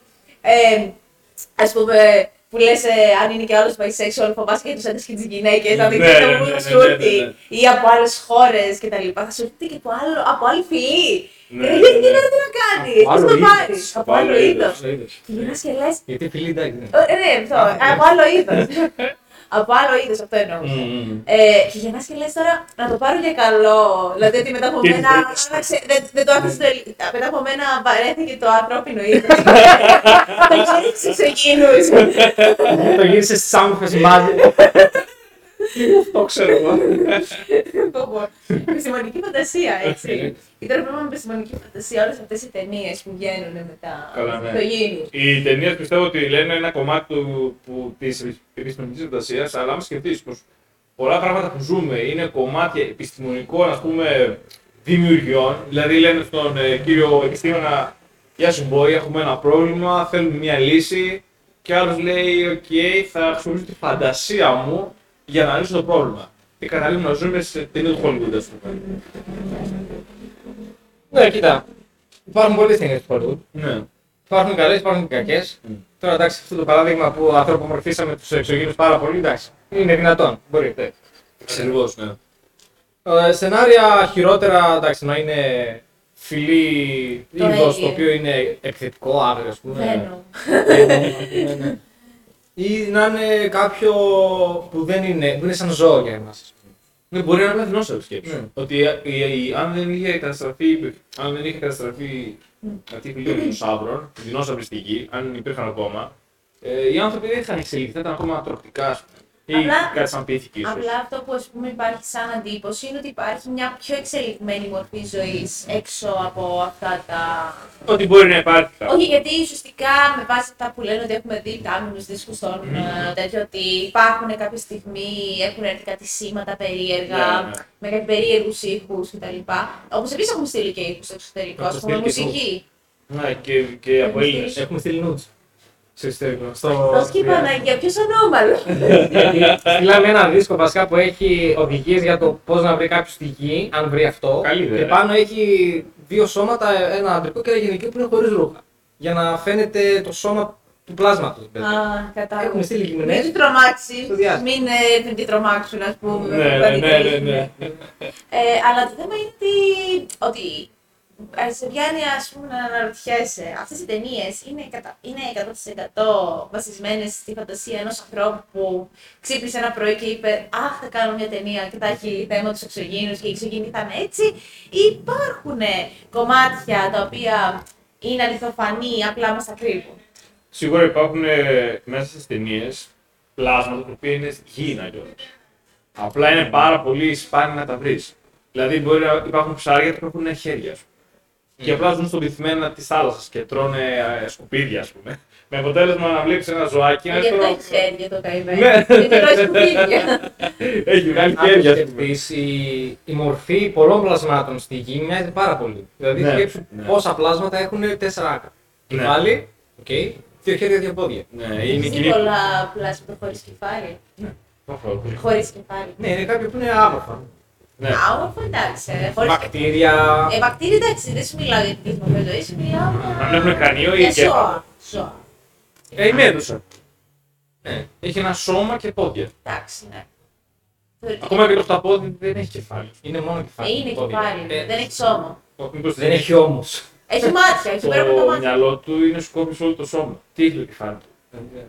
ας πούμε, που λες αν είναι και άλλος bisexual, φοβάσαι για τους άντρες και τις γυναίκες, να δείτε που σου έρθει, ή από άλλες χώρες κτλ. Θα σου έρθει και από άλλη φυλή. Δεν γίνεται τι να κάνεις, πώς να πάρεις, από άλλο είδος. Γυρνάς και λες. Γιατί φυλή δεν είναι. Ναι, από άλλο είδος. Από άλλο είδος, αυτό εννοώ. Και γυρνάς και λες τώρα να το πάρω για καλό. Δηλαδή ότι μετά από μένα δεν το άφησε τελικά. Μετά από μένα βαρέθηκε το ανθρώπινο είδος. Το γύρισε σε εκείνους. Το γύρισε στις άμμφες μάδες. Το ξέρω εγώ. Επιστημονική φαντασία, έτσι. Και τώρα πρέπει να επιστημονική φαντασία όλες αυτές οι ταινίες που βγαίνουν μετά το γύριο. Οι ταινίες πιστεύω ότι λένε ένα κομμάτι της επιστημονικής φαντασίας, αλλά άμα σκεφτείς πως πολλά πράγματα που ζούμε είναι κομμάτια επιστημονικών, ας πούμε, δημιουργιών. Δηλαδή λένε στον κύριο επιστήμονα, γεια σου Μπόρη, έχουμε ένα πρόβλημα, θέλουμε μια λύση. Και άλλος λέει, οκ, θα χρησιμοποιήσω τη φαντασία μου για να λύσω το πρόβλημα. Και καταλήγουμε να ζούμε σε ταινία του Hollywood, ας πούμε. Ναι, κοίτα. Υπάρχουν πολλές ταινίες του Hollywood. Ναι. Υπάρχουν καλές, υπάρχουν και κακές. Τώρα εντάξει, αυτό το παράδειγμα που ανθρωπομορφίσαμε τους εξωγήινους πάρα πολύ, εντάξει. Είναι δυνατόν. Μπορείτε. Ακριβώς, ναι. Σενάρια χειρότερα, εντάξει, να είναι φιλή είδος το οποίο είναι επιθετικό, άγριο, ας πούμε. Ναι. Ή να είναι κάποιο που δεν είναι σαν ζώο για εμάς. Ναι, μπορεί να είναι δεινόσαυρο σκέψη. Mm. Ότι αν δεν είχε καταστραφεί αυτή η πηγή των δεινόσαυρων, δεινόσαυροι στη γη, αν υπήρχαν ακόμα, οι άνθρωποι δεν είχαν εξελιχθεί, θα ήταν ακόμα τροπικά ή κάτι σαν πίθηκη ίσως. Απλά αυτό που ας πούμε, υπάρχει σαν αντίποση είναι ότι υπάρχει μια πιο εξελιγμένη μορφή ζωής έξω από αυτά τα. Ότι μπορεί να υπάρχει. Όχι, γιατί ουσιαστικά με βάση αυτά που λένε ότι έχουμε δει τα άμυνους δίσκους των τέτοιο, ότι υπάρχουν κάποια στιγμή, έχουν έρθει κάτι σήματα περίεργα, με κάτι περίεργους ήχους κτλ. Όπως επίσης έχουμε στείλει και ήχους στο εξωτερικό, ας πούμε μουσική. Ναι, και από Έλληνες. Έχουμε στείλει νούτς. Στο εξωτερικό. Στο Παναγία, ποιος ανώμαλος. Στείλαμε ένα δίσκο βασικά που έχει οδηγίες για το πώς να βρει κάποιος τη γη, αν βρει αυτό. Και πάνω έχει 2 σώματα, ένα αντρικό και ένα γυναικείο που είναι χωρίς ρούχα. Για να φαίνεται το σώμα του πλάσματος. Κατάλαβα. Έχουμε στείλει γυμνές. Μην την τρομάξει. Μην την τρομάξουν, ας πούμε. Ναι. Αλλά το θέμα είναι ότι. Σε βγαίνει, ας πούμε, να αναρωτιέσαι. Αυτές οι ταινίες είναι 100% βασισμένες στη φαντασία ενός ανθρώπου που ξύπνησε ένα πρωί και είπε «Αχ, θα κάνω μια ταινία και θα έχει θέμα τους εξωγήινους και οι εξωγήινοι θα είναι έτσι». Υπάρχουν κομμάτια τα οποία είναι αληθοφανή, απλά μας τα κρύβουν. Σίγουρα υπάρχουν μέσα στις ταινίες πλάσματα τα οποία είναι γήινα κιόλας. Απλά είναι πάρα πολύ σπάνιο να τα βρεις. Δηλαδή, μπορεί να υπάρχουν ψάρια που έχουν χέρια. Και απλά ζουν στον πυθμένα τη θάλασσα και τρώνε σκουπίδια, ας πούμε. Με αποτέλεσμα να βλέπει ένα ζωάκι. Για τα χέρια το καημένο. Ναι, τρώει σκουπίδια. Έχει βγάλει χέρια. Επίση, η μορφή πολλών πλασμάτων στη γη μοιάζει πάρα πολύ. Δηλαδή, σκέψου πόσα πλάσματα έχουν 4 άκρα. Κεφάλι, οκ, 2 χέρια, 2 πόδια. Είναι πολλά πλάσματα χωρίς κεφάλι. Χωρίς κεφάλι. Ναι, είναι κάποια που είναι άμορφα. Ναι. Άμορφα, εντάξει. Βακτήρια. Βακτήρια, εντάξει, δεν σου μιλάω για την τύχη ζωή, σου μιλάω. Αν έχουν κρανίο ή κέφαλο. Ζώα. Η μέδουσα. Ναι. Έχει ένα σώμα και πόδια. Εντάξει, ναι. Ακόμα και το χταπόδι δεν έχει κεφάλι. Είναι μόνο κεφάλι. Είναι κεφάλι. Δεν έχει σώμα. Δεν έχει όμως. Έχει μάτια, έχει πέρα από τα μάτια. Το μυαλό του είναι σκόπιμο όλο το σώμα. Τι είναι το κεφάλι του.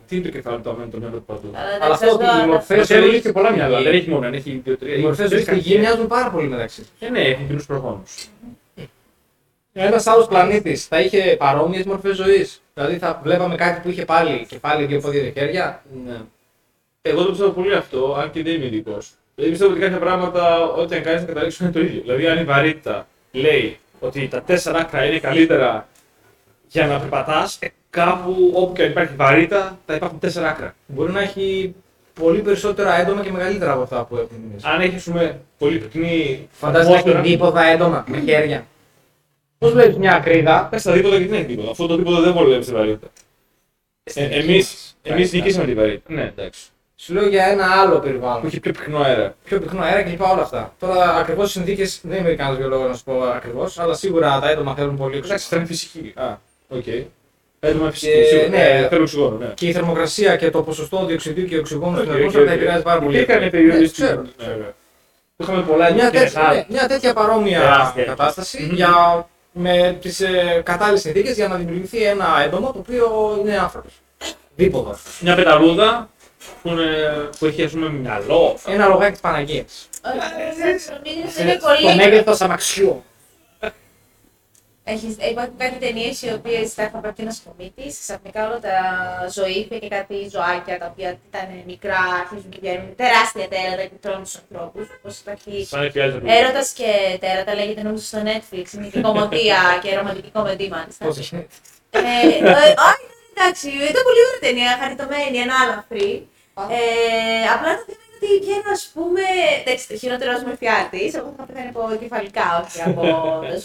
Τι είναι το κεφάλι του, αμένει το μυαλό του παντού. Αλλά αυτό οι μορφές ζωή και πολλά μυαλά. Δεν έχει μόνο, έχει 2-3. Οι μορφές ζωή στη γη μοιάζουν πάρα πολύ μεταξύ τους. Ναι, έχουν κοινούς προγόνους. Ένας άλλος πλανήτης θα είχε παρόμοιες μορφές ζωής. Δηλαδή θα βλέπαμε κάτι που είχε πάλι κεφάλι, 2 πόδια, 2 χέρια. Ναι. Εγώ το πιστεύω πολύ αυτό, αν και δεν είμαι ειδικός. Δηλαδή πιστεύω ότι κάποια πράγματα, ό,τι αν κάνεις, να καταλήξουν το ίδιο. Δηλαδή, αν η βαρύτητα λέει ότι τα 4 άκρα είναι καλύτερα για να περπατάς, κάπου όπου και αν υπάρχει βαρύτητα, θα υπάρχουν 4 άκρα. Μπορεί να έχει πολύ περισσότερα έντομα και μεγαλύτερα από αυτά που έχουν. Αν έχει πολύ πυκνή. Φαντάζεσαι να έχει δίποδα έντομα με χέρια. Πώς βλέπεις μια ακρίδα, πες τα δίποδα και δεν έχει δίποδα. Αυτό το δίποδο δεν βολεύει στη βαρύτητα. Εμείς νικήσαμε τη βαρύτητα. Ναι, εντάξει. Σου λέω για ένα άλλο περιβάλλον. Που έχει πιο πυκνό αέρα. Πιο πυκνό αέρα και λοιπά όλα αυτά. Τώρα ακριβώς οι συνθήκες, δεν είμαι κανένας βιολόγος να σου πω ακριβώς, αλλά σίγουρα τα έντομα θέλουν πολύ. Εντάξει, θα είναι φυσική. Έντομα φυσική. Ναι, θέλουν οξυγόνο. Ναι. Και η θερμοκρασία και το ποσοστό διοξιδίου και οξυγόνου στην ατμόσφαιρα τα επηρεάζει πάρα πολύ. Έκανε περιοριστική. Είχαμε πολλά τέτοια. Μια τέτοια παρόμοια κατάσταση με τις κατάλληλες συνθήκες για να δημιουργηθεί ένα έντομο το οποίο είναι άνθρωπος. Δίποδα. Μια πεταλούδα που έχει, ας πούμε, μυαλό. Ένα ρογάκι της Παναγίας. Το μέγεθος αμαξιού. Υπάρχουν κάτι ταινίες οι οποίες τα είχαν πρακτεί ένα σκομίτη. Ξαφνικά όλα τα ζωήφια και κάτι ζωάκια τα οποία ήταν μικρά αρχίζουν και βγαίνουν τεράστια τέρατα και τρώνε τους ανθρώπους. Όπως υπάρχει έρωτας και τέρατα, λέγεται νομίζω στο Netflix. Είναι και κομμωδία και ρομαντική κομμωδία μάλιστα. Όχι. Εντάξει, ήταν πολύ ωραία ταινία, χαριτωμένη, ανάλαφρη. Απλά το θέμα είναι ότι βγαίνω, ας πούμε, χειρότερος μορφιάτης, από θα πεθαίνει από κεφαλικά, όχι από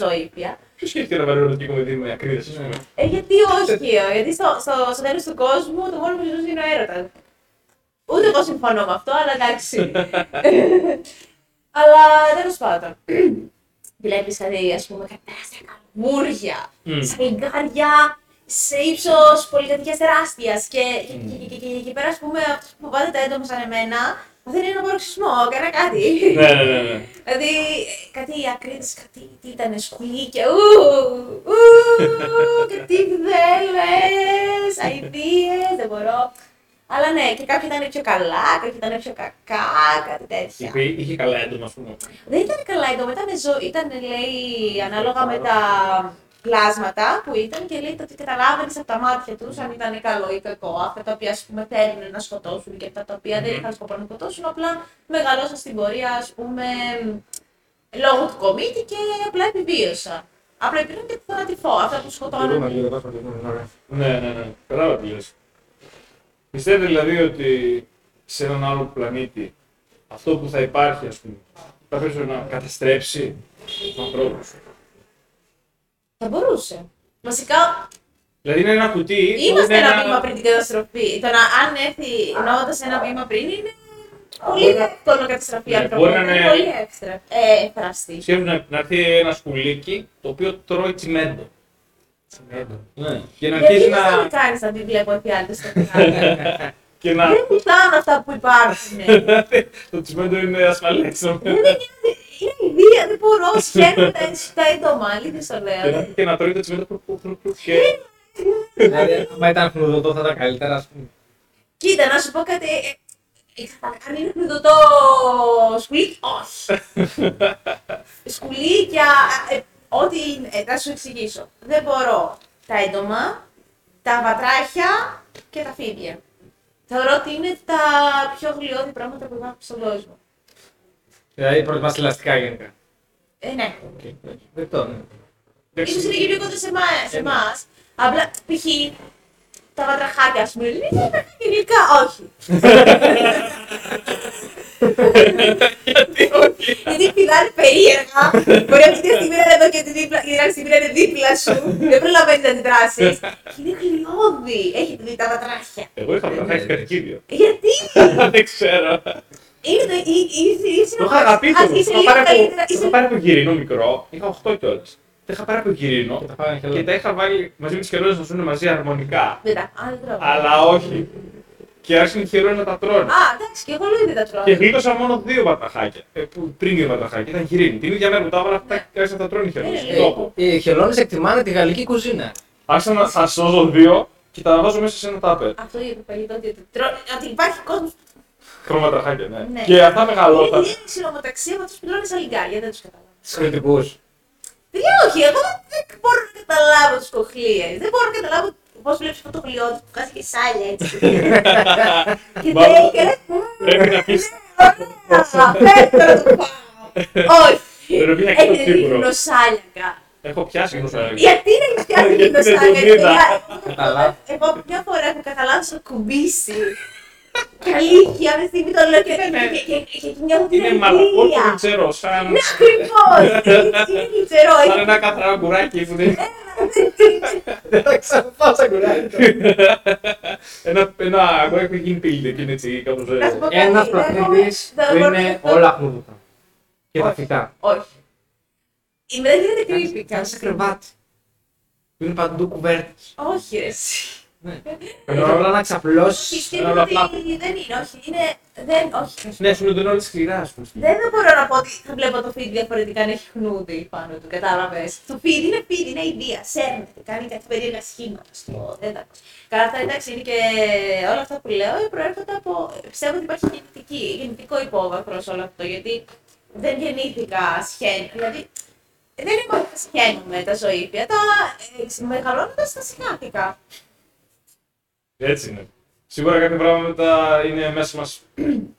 ζωήπια. Ποιος σκέφτηκε να βάλει ρομαντική κομμωδία με ακρίδες, ας πούμε. Γιατί όχι, γιατί στο τέλος του κόσμου το μόνο που ζουν είναι ο έρωτας. Ούτε εγώ συμφωνώ με αυτό, αλλά εντάξει. Αλλά τέλος πάντων. Βλέπεις, ας πούμε, κάτι τεράστια καλμούρια, σαλιγκάρια. Σε ύψος πολυκατοικίας τεράστιας και εκεί πέρα, ας πούμε, αυτός που φοβάται τα έντομα σαν εμένα, θέλει ένα παροξισμό, κάνα κάτι. Ναι. Δηλαδή, κάτι ακρίδες, κάτι τι ήτανε, σκουλή και και τι βδέλες, αηδίες, δεν μπορώ. Αλλά ναι, και κάποιοι ήταν πιο καλά, κάποιοι ήταν πιο κακά, κάτι τέτοια. Είχε καλά έντομα, ας πούμε. Δεν ήταν καλά έντομα, ήταν, λέει, ανάλογα με τα πλάσματα που ήταν και λέει ότι καταλάβαινες από τα μάτια τους αν ήταν καλό ή κακό. Αυτά τα οποία, ας πούμε, θέλουν να σκοτώσουν και αυτά τα οποία δεν είχαν σκοπό να σκοτώσουν, απλά μεγαλώσαν στην πορεία, ας πούμε, λόγω του κομίτη και απλά επιβίωσαν. Απλά υπήρχαν και θανατηφό, αυτά που σκοτώνουν. Ναι. Κατάλαβα τι λες. Πιστεύετε δηλαδή ότι σε έναν άλλο πλανήτη αυτό που θα υπάρχει, ας πούμε, θα πρέπει να καταστρέψει τους ανθρώπους? Θα μπορούσε. Βασικά. Δηλαδή είναι ένα κουτί. Είμαστε ένα βήμα πριν την καταστροφή. Το να αν έρθει εννοώντας ένα βήμα πριν είναι πολύ εύκολο να καταστραφεί ανθρώπου. Είναι πολύ εύθραυστη. Σκέφτομαι να έρθει ένα σκουλίκι το οποίο τρώει τσιμέντο. Ναι. Και να αρχίσει να. Δεν κάνει να μην βλέπω εφιάλτες στο πιάτο. Δεν κουτάνε αυτά που υπάρχουν. Το τσιμέντο είναι ασφαλές. Είναι ιδέα, δεν μπορώ, σκέφτομαι τα έντομα, αλήθεια στο λέω. Και να τρώει το τσιμέντο και... Μα ήταν χνουδωτό θα ήταν καλύτερα, ας πούμε. Κοίτα, να σου πω κάτι... Αν είναι χνουδωτό σκουλίκι, όχι. Σκουλίκια, ό,τι είναι, θα σου εξηγήσω. Δεν μπορώ τα έντομα, τα βατράχια και τα φίδια. Θεωρώ ότι είναι τα πιο γλιώδη πράγματα που υπάρχουν στον κόσμο. Δηλαδή προτιμάς ελαστικά γενικά. Ναι. Δεκτό, ναι. Ίσως είναι γενικότερα σε εμάς. Απλά, π.χ. τα βατραχάκια, ας πούμε, είναι γλυκά, όχι. Γιατί όχι. Γιατί πηδάνε περίεργα. Μπορεί αυτή τη στιγμή να είναι εδώ και την άλλη στιγμή να είναι δίπλα σου. Δεν προλαβαίνει να αντιδράσεις. Και είναι γλιώδη. Έχετε δει τα βατράχια? Εγώ είχα βατράχια καρκίδιο. Γιατί? Δεν ξέρω. Το είχα αγαπήσει όμως. Είχα πάρει από γυρινό μικρό. Είχα 8 κιόλας. Τα είχα πάρει από γυρινό και τα είχα βάλει μαζί με τις χειρόνες να ζουν μαζί αρμονικά. Αλλά όχι. Και άρχισαν οι χειρόνες να τα τρώνε. Α, εντάξει, και εγώ λέω ότι τα τρώνε. Και γλίτωσα μόνο 2 βατραχάκια. Πριν 2 βατραχάκια, ήταν γυρίνη. Την ίδια μέρα που τα έβαλα, άρχισαν να τα τρώνε οι χειρόνες. Οι χειρόνες εκτιμάνε τη γαλλική κουζίνα. Άρχισα να σώζω 2 και τα βάζω μέσα σε ένα τάπερ. Αυτό είναι το παγιδό, ότι υπάρχει κόσμο. Χρωματραχάκια, ναι. Ναι. Και αυτά μεγαλώτα. Είναι η συνομοταξία με τους πυλώνες αλιγκάρια, δεν τους καταλάβω. Τους κριτικούς. Παιδιά, όχι, εγώ δεν μπορώ να καταλάβω τους κοχλίες. Δεν μπορώ να καταλάβω πώς βλέπεις αυτό το κοχλιό του που κάθει και σάλια έτσι. Και λέει και λέει. Πρέπει να πεις. Πρέπει να το πάω. Όχι. Έχετε την γνωσάλιακα. Έχω πιάσει γνωσάλιακα. Γιατί να έχεις πιάσει γνωσάλιακα? Εγώ μια φορά έχω καταλάβει στο κουμπίσι. Καλύχη, αυτή τη στιγμή το λέω και νιώθω την αγκία. Είναι μαλακό και γλυτσερό, σαν... Ναι, ακριβώς! Είναι γλυτσερό. Σαν ένα καθαρά γκουράκι που δεν... Δεν θα ξαναπάω σαν γκουράκι. Ένα γκουράκι που γίνει πύλη και είναι έτσι κάπως... Ένας προφήτης που είναι όλα αχμούδουτα. Και τα φυτά. Όχι. Η μετά γίνεται κρύπη. Κάνεις σε κρεβάτι. Που είναι παντού κουβέρτες. Όχι εσύ. Ενώ όλα να ξαπλώσεις, δεν είναι, όχι. Ναι, σου είναι όλη σκληρά, ας πούμε. Δεν μπορώ να πω ότι θα βλέπω το φίδι διαφορετικά να έχει χνούδι πάνω του, κατάλαβες. Το φίδι, είναι ιδέα, σέρνεται, κάνει κάτι περίεργα σχήματα στο δέντακος. Καλά, αυτά εντάξει, είναι και όλα αυτά που λέω προέρχονται από... Πιστεύω ότι υπάρχει γεννητικό υπόβαθρο σε όλο αυτό, γιατί δεν γεννήθηκα σχέν, δηλαδή... Δεν είναι μόνο ότι σχένουμε τα ζωήπια, τα μεγαλώνοντας τα συνάθηκα. Έτσι είναι. Σίγουρα κάποια πράγματα είναι μέσα μας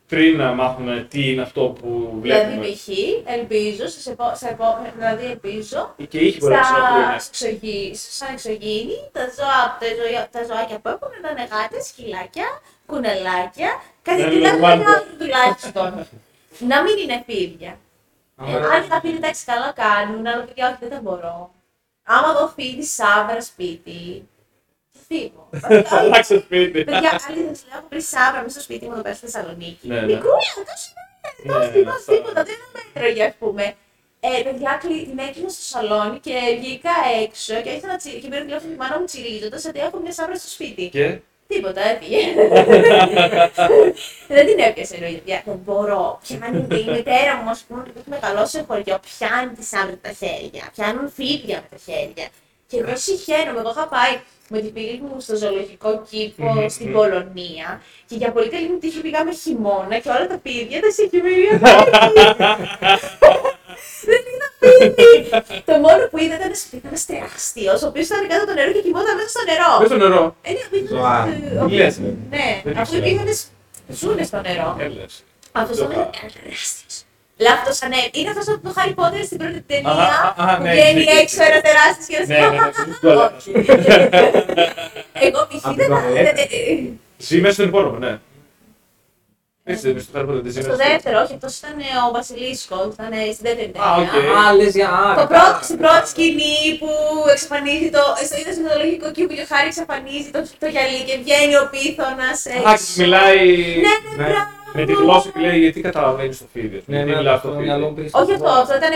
πριν να μάθουμε τι είναι αυτό που βλέπουμε. Δηλαδή, π.χ. ελπίζω, δηλαδή ελπίζω, και ήχη μπορεί να σαν εξωγήινη, τα ζωάκια που έχουμε να είναι γάτες, σκυλάκια, κουνελάκια, κάτι τουλάχιστον. Να μην είναι φίδια. Αν τα φίδια εντάξει καλά κάνουν, αλλά παιδιά όχι δεν τα μπορώ. Άμα δω φίδι σάβρα σπίτι, θα αλλάξω σπίτι. Παιδιά, αλήθεια σου λέω, έχω βρει σάβρα μέσα στο σπίτι μου εδώ πέρα στη Θεσσαλονίκη. Μικρούλια, τόσο τίποτα, δεν μέτρο για ας πούμε. Παιδιά, την έκλεινα στο σαλόνι και βγήκα έξω και ήθελα και πήρα τηλέφωνο τη μάνα μου τσιρίζοντας ότι έχω μια σάβρα στο σπίτι. Και? Τίποτα, έφυγε. Δεν την έπιασε η παιδιά, δεν μπορώ. Πιάνει η μητέρα μου, ας πούμε, που έχει μεγαλώσει σε χωριό, πιάνει τη σάβρα με τα χέρια, πιάνουν φίδια με τα χέρια. Και εγώ συχαίνομαι, εγώ είχα πάει με την φίλη μου στο ζωολογικό κήπο στην Πολωνία και για πολύ καλή μου τύχη πήγαμε χειμώνα και όλα τα πίδια τα συγκεκριμένα δεν είδα πίδι! Το μόνο που είδα ήταν ένας τεράστιος, ο οποίος ήταν κάτω από το νερό και κοιμόταν μέσα στο νερό. Μέσα στο νερό. Ναι, αυτοί που είχαν ζούνε στο νερό. Αυτός ήταν τεράστιος. Λάθος, ναι. Είναι αυτός από το Harry Potter στην πρώτη ταινία που βγαίνει έξω ένα τεράστιος και ένας όχι. Εγώ π.χ. δεν... Ζήμες στον υπόλοιπο, ναι. Είστε στο Harry Potter, δεν ζήμες. Στο δεύτερο, όχι. Αυτός ήταν ο Βασιλίσκος, ήταν στην δεύτερη ταινία. Α, λες για άλλο. Στην πρώτη σκηνή που εξαφανίζει το... Είδες με το λογικό κύριο που ο Harry εξαφανίζει το γυαλί και βγαίνει ο πίθωνας έξω. Μιλάει... Με τη γλώσσα που λέει γιατί καταλαβαίνεις το φίδι. Ναι, ναι, αυτό το φίδι. Όχι αυτό, αυτό ήταν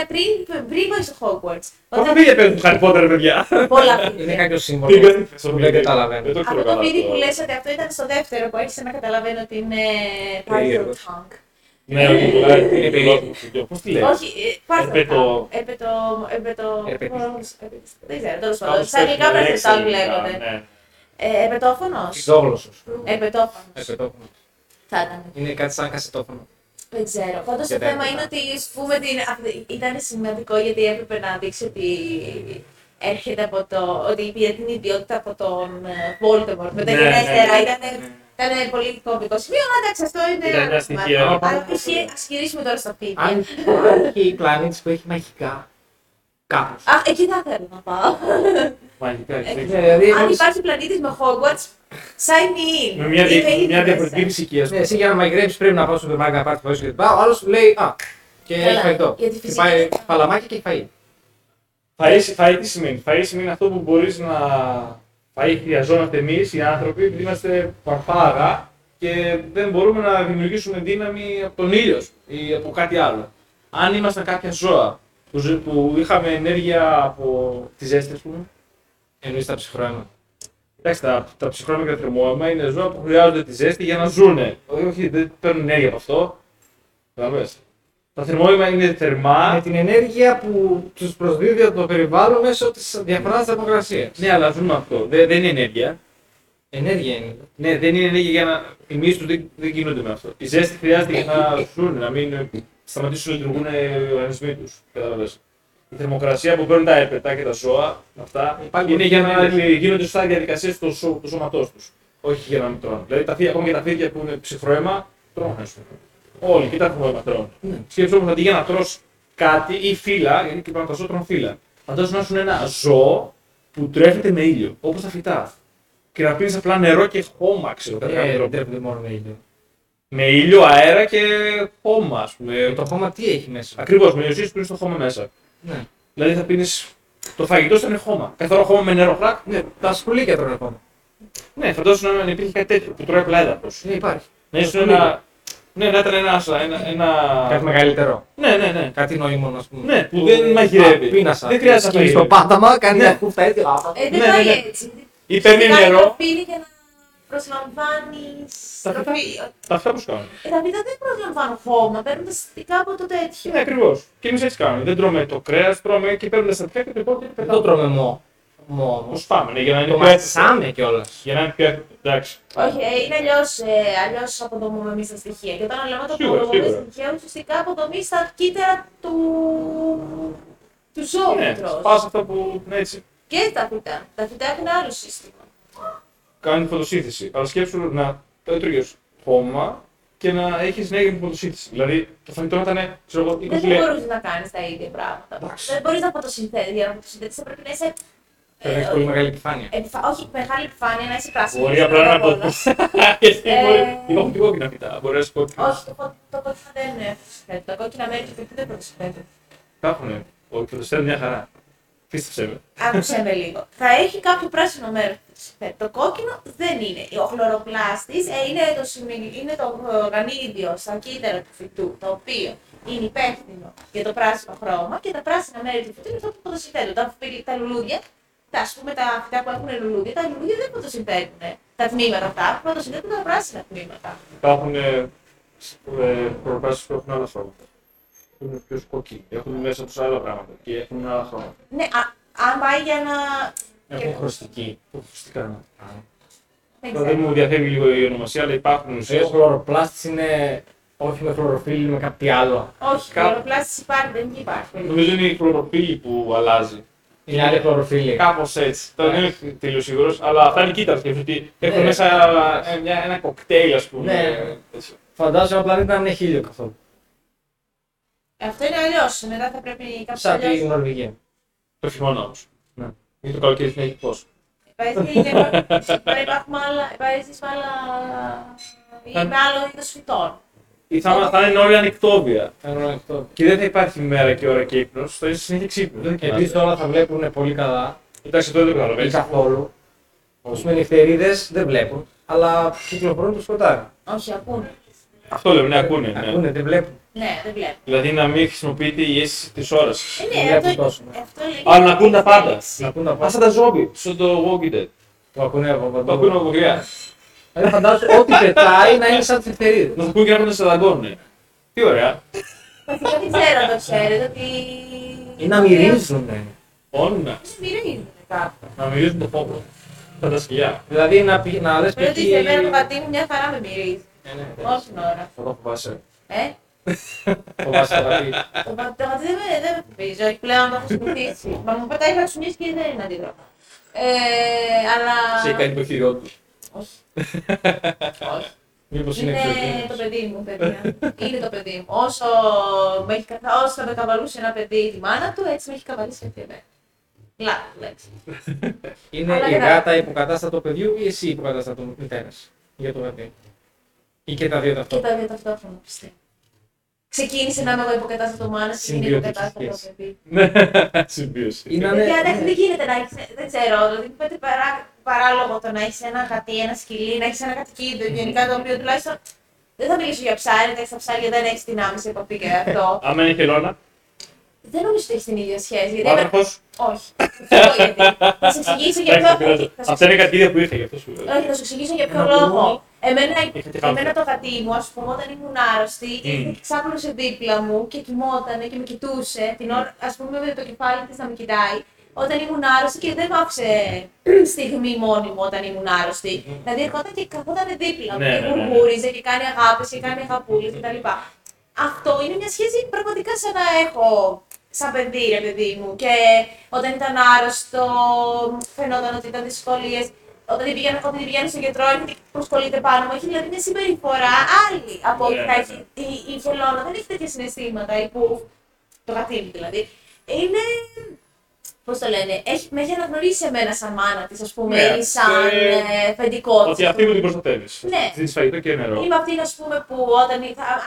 πριν πάει στο Χόγκουαρτς. Όταν πήγε πέρα του Harry Potter, παιδιά. Πολλά φίδια. Είναι κάποιο σύμβολο που δεν καταλαβαίνω. Αυτό το φίδι που λες ότι αυτό ήταν στο δεύτερο που άρχισε να καταλαβαίνω ότι είναι... Party Tongue. Ναι, είναι περίεργο. Πώς τη λέει. Όχι, Party Tongue. Δεν ξέρω, τέλος πάντων. Στα αγγλικά Party Tongue λέγονται. Επετόφωνος. Ισόγλωσσος. Επετόφωνος. Είναι κάτι σαν κασετόφωνο. Δεν ξέρω. Πάντως το θέμα είναι ότι ήταν σημαντικό γιατί έπρεπε να δείξει ότι έρχεται από το. Ότι πήρε την ιδιότητα από τον Βόλντεμορτ. Μετά γενέστερα ήταν πολύ κομβικό σημείο. Εντάξει, αυτό είναι ένα σημαντικό. Αλλά ας γυρίσουμε τώρα στο φίδι. Αν υπάρχει η πλανήτη που έχει μαγικά. Κάπως. Α, εκεί θα θέλω να πάω. Μαγικά, αν υπάρχει πλανήτης με Χόγκουαρτς, sign me in. Με μια διαφορετική ψυχή. Εσύ για να μαγειρέψεις πρέπει να πάω στο σούπερ μάρκετ να πάρεις φαγητό και την πάω. Ο άλλος σου λέει α, και έχει φαγητό. Και πάει παλαμάκια και φαΐ. Φαΐ τι σημαίνει? Φαΐ σημαίνει αυτό που μπορείς να. Φαΐ χρειαζόμαστε εμείς οι άνθρωποι, επειδή είμαστε παρπάρα και δεν μπορούμε να δημιουργήσουμε δύναμη από τον ήλιο ή από κάτι άλλο. Αν ήμασταν κάποια ζώα που είχαμε ενέργεια από τη ζέστη, ας πούμε. Εννοείς τα ψυχρόαμα. Εντάξει, τα ψυχρόαμα και τα θερμόαμα είναι ζώα που χρειάζονται τη ζέστη για να ζουνε. Όχι, δεν παίρνουν ενέργεια από αυτό. Τα θερμόαμα είναι θερμά. Με την ενέργεια που τους προσδίδει από το περιβάλλον μέσω της διαφοράς θερμοκρασίας. Ναι, αλλά ζουν αυτό. Δεν είναι ενέργεια. Ενέργεια είναι. Ναι, δεν είναι ενέργεια για να. Οι μύες του δεν κινούνται με αυτό. Η ζέστη χρειάζεται για να ζουν, να μην σταματήσουν να λειτουργούν οι οργανισμοί τους. Κατάλαβες. Η θερμοκρασία που παίρνουν τα έρπετα και τα ζώα, αυτά, είναι για να γίνονται σωστά διαδικασίες του σώματός τους. Όχι για να μην τρώνε. Δηλαδή, ακόμα και τα φίδια που είναι ψυχρόαιμα, τρώνε. Όλοι και τα θερμόαιμα τρώνε. Σκέψου όμως ότι για να τρως κάτι ή φύλλα, γιατί και πάνω τα ζώα τρώνε φύλλα, φαντάζομαι να σου είναι ένα ζώο που τρέφεται με ήλιο, όπως τα φυτά. Και να πίνεις απλά νερό και χώμα, ξέρω. Δεν τρέφεται μόνο με ήλιο. Με ήλιο, αέρα και χώμα, ας πούμε. Το χώμα τι έχει μέσα? Ακριβώς, με ιωσίες πίνεις το χώμα μέσα. Ναι. Δηλαδή θα πίνεις το φαγητό σαν χώμα. Καθαρό χώμα με νερό, πλάκ. Ναι, τα σκουλίκια τρώνε χώμα. Ναι, φαντάζομαι να υπήρχε κάτι τέτοιο που τρώει απλά έδαφος. Ναι, υπάρχει. Ναι, να ήταν κάτι μεγαλύτερο. Ναι. Κάτι νόημο, ας πούμε. Ναι, που δεν μαγειρεύει. Πίνασα. Δεν χρειάζεται να πει στο πάταμα, κάνει μια κούφτα έτσι. Δεν πάει έτσι. Ή παίρνει νερό. Προσλαμβάνεις. Τα αυτά που σου κάνουν. Τα φυτά δεν προσλαμβάνουν χώμα, παίρνουν τα συστατικά από το τέτοιο. Ναι, ακριβώς. Και εμείς έτσι κάνουμε. Δεν τρώμε το κρέας, τρώμε και παίρνουμε τα συστατικά και το υπόλοιπο. Δεν το τρώμε μόνο. Πώς πάμε, για να είναι το πιο εύκολο. Κιόλας. Για να είναι πιο εύκολο. Εντάξει. Όχι, είναι αλλιώς αποδομούμε εμείς τα στοιχεία. Και όταν λέμε το αποδομούμε τα στοιχεία, ουσιαστικά αποδομεί τα κύτταρα του ζώου. Ναι, σπάς αυτό που. Έτσι. Και τα φυτά. Τα φυτά έχουν άλλο σύστημα. Κάνει φωτοσύνθεση. Αλλά σκέψου να έτρωγες χώμα και να έχεις νέα για την φωτοσύνθεση. Δηλαδή το φαγητό να ήταν. Δεν μπορούσε να κάνεις τα ίδια πράγματα. Άξι. Δεν μπορείς να φωτοσυνθέσεις. Για να φωτοσυνθέσεις θα πρέπει να είσαι. Πρέπει να έχεις πολύ μεγάλη επιφάνεια. Όχι μεγάλη επιφάνεια, να είσαι πράσινη. Μπορεί απλά να πω. Υπάρχουν και κόκκινα φυτά. Μπορεί να είσαι κόκκινα. Όχι, το κόκκινα δεν φωτοσυνθέτει. Τα κόκκινα μέρη του φυτού δεν φωτοσυνθέτουν. Τα έχουνε. Φωτοσυνθέτουν μια χαρά. Πίστεψέ με. Άκουσε με λίγο. Θα έχει κάποιο πράσινο μέρος. Το κόκκινο δεν είναι. Ο χλωροπλάστης είναι το γανίδιο στα κύτταρα του φυτού, το οποίο είναι υπεύθυνο για το πράσινο χρώμα και τα πράσινα μέρη του φυτού είναι αυτό που φωτοσυνθέτουν. Τα λουλούδια, τα φυτά που έχουν λουλούδια, τα λουλούδια δεν φωτοσυνθέτουν. Τα τμήματα αυτά φωτοσυνθέτουν τα πράσινα τμήματα. Υπάρχουν χλωροπλάστες που έχουν άλλα χρώματα. Είναι πιο σκοκκοί, έχουν μέσα τους άλλα πράγματα και έχουν άλλα χρώματα. Ναι, αν πάει για να. Έχουν χρωστική. Χρωστικά. Δεν μου διαφεύγει λίγο η ονομασία, αλλά υπάρχουν ουσίες. Ο χλωροπλάστης είναι. Όχι με χλωροφύλλη, με κάτι άλλο. Όχι, χλωροπλάστης υπάρχει, δεν υπάρχει. Νομίζω είναι η χλωροφύλλη που αλλάζει. Είναι άλλη χλωροφύλλη. Κάπως έτσι. Δεν είμαι τελείως σίγουρος, αλλά αυτά είναι κύτταρα. Γιατί έχουν μέσα ένα κοκτέιλ, ας πούμε. Φαντάζομαι ο πλανήτης να είναι χίλιο καθόλου. Αυτό είναι αλλιώς. Μετά θα πρέπει κάποιος αλλιώς. Σαν την Νορβηγία. Το χειμώνα όμως. Ναι. Ή το καλοκαίρι δεν έχει πώς. Παρέχεις με άλλο είδος φυτών. Θα είναι όλοι ανεκτόβια. Και δεν θα υπάρχει μέρα και ώρα και ύπνος. Θα είσαι συνέχεια ξύπνος. Και επίσης όλα θα βλέπουν πολύ καλά. Κοιτάξτε το δεν καταλαβαίνεις. Ή καθόλου. Όπως με νυχτερίδες δεν βλέπουν. Αλλά κυκλοφορούν το σκοτάδι. Όχι, ακούνε. Αυτό λέμε, ναι, ακούνε. Ακούνε, δεν βλέπουν. Ναι, δεν βλέπω. Δηλαδή να μην χρησιμοποιείται η αίσθηση της ώρας. Ναι, δεν αυτό λέει. Αλλά να ακούν τα πάντα. Ας σαν τα ζόμπι, σαν το Walking Dead. Το ακούνε από κοκλιά. Δηλαδή φαντάζομαι ό,τι πετάει να είναι σαν τις ευτερίδες. Να το ακούνε και να μην τα σανταγκώνουν. Τι ωραία. Βασικά δεν ξέρω αν το ξέρετε ότι. Ή να μυρίζουνε. Όλοι να. Μυρίζουνε κάπου. Να μυρίζουν το φόβο. Σαν τα σκυλιά. Δηλαδή να λες πετύχει. Πρέπει ότι σε μένα το πατή μου μια χαρά με μυρίζει. Όση ώρα. Θα το φοβάσαι. Φοβάσαι το γατί. Το γατί δεν με φοβίζει, όχι πλέον να το σκουτίσει. Μα μου πετάει φαξουνίες και δεν είναι αντίδροπα. Αλλά. Σε κάνει το χειρό του. Όχι. Μήπως είναι το παιδί μου, παιδιά. Είναι το παιδί μου. Όσο με έχει καβαλούσε ένα παιδί τη μάνα του, έτσι με έχει καβαλήσει και εμένα. Λάθος λέξη. Είναι αλλά η γάτα υποκατάστατο παιδιού ή εσύ υποκατάστατο μητέρας για το παιδί. Ή και τα δύο ταυτόχρονα. Και τα δύο ταυτόχρονα, πιστεύω. Ξεκίνησε να είμαι εγώ υποκατάστατο μάνας και είναι υποκατάστατο παιδί. Ναι, συμπίωση. Δεν γίνεται να έχεις, δεν ξέρω, δηλαδή πέντε παράλογο το να έχεις ένα γατί, ένα σκυλί, να έχεις ένα κατοικίδιο γενικά το οποίο τουλάχιστον. Δεν θα μιλήσω για ψάρια, τα ψάρια δεν έχεις την άμεση επαφή και αυτό. Άμα είναι χελώνα. Δεν νομίζω ότι έχει την ίδια σχέση. Ο άνθρωπος. Όχι. Θα σου εξηγήσω για ποιο λόγο. Αυτά είναι κατοικίδια που ήρθε γι' αυτό σου λέω. Όχι, θα σου εξηγήσω για ποιο λόγο. Εμένα το γατί μου, ας πούμε, όταν ήμουν άρρωστη, ξάπλωσε δίπλα μου και κοιμότανε και με κοιτούσε. Την ώρα, ας πούμε, με το κεφάλι της να με κοιτάει. Όταν ήμουν άρρωστη και δεν μ' άφησε στιγμή μόνη μου όταν ήμουν άρρωστη. Δηλαδή, ερχόταν και καθόταν δίπλα μου και γουργούριζε και κάνει αγάπες και κάνει αγαπούλες κτλ. Αυτό είναι μια σχέση πραγματικά σαν να έχω. Σαν παιδί, ρε παιδί μου, και όταν ήταν άρρωστο, φαινόταν ότι ήταν δυσκολίες. Όταν την πηγαίνω στον γιατρό, έρχεται και προσκολείται πάνω μου. Έχει δηλαδή μια συμπεριφορά άλλη από ό,τι θα έχει η χελώνα. Δεν έχει τέτοια συναισθήματα, ή που. Το γατί μου δηλαδή. Είναι. Πώς το λένε, με έχει αναγνωρίσει εμένα σαν μάνα της, ας πούμε, ή σαν αφεντικό της. Ότι αυτή μου την προστατεύει. Ναι. Της φαγητό και νερό. Είμαι αυτή, ας πούμε, που όταν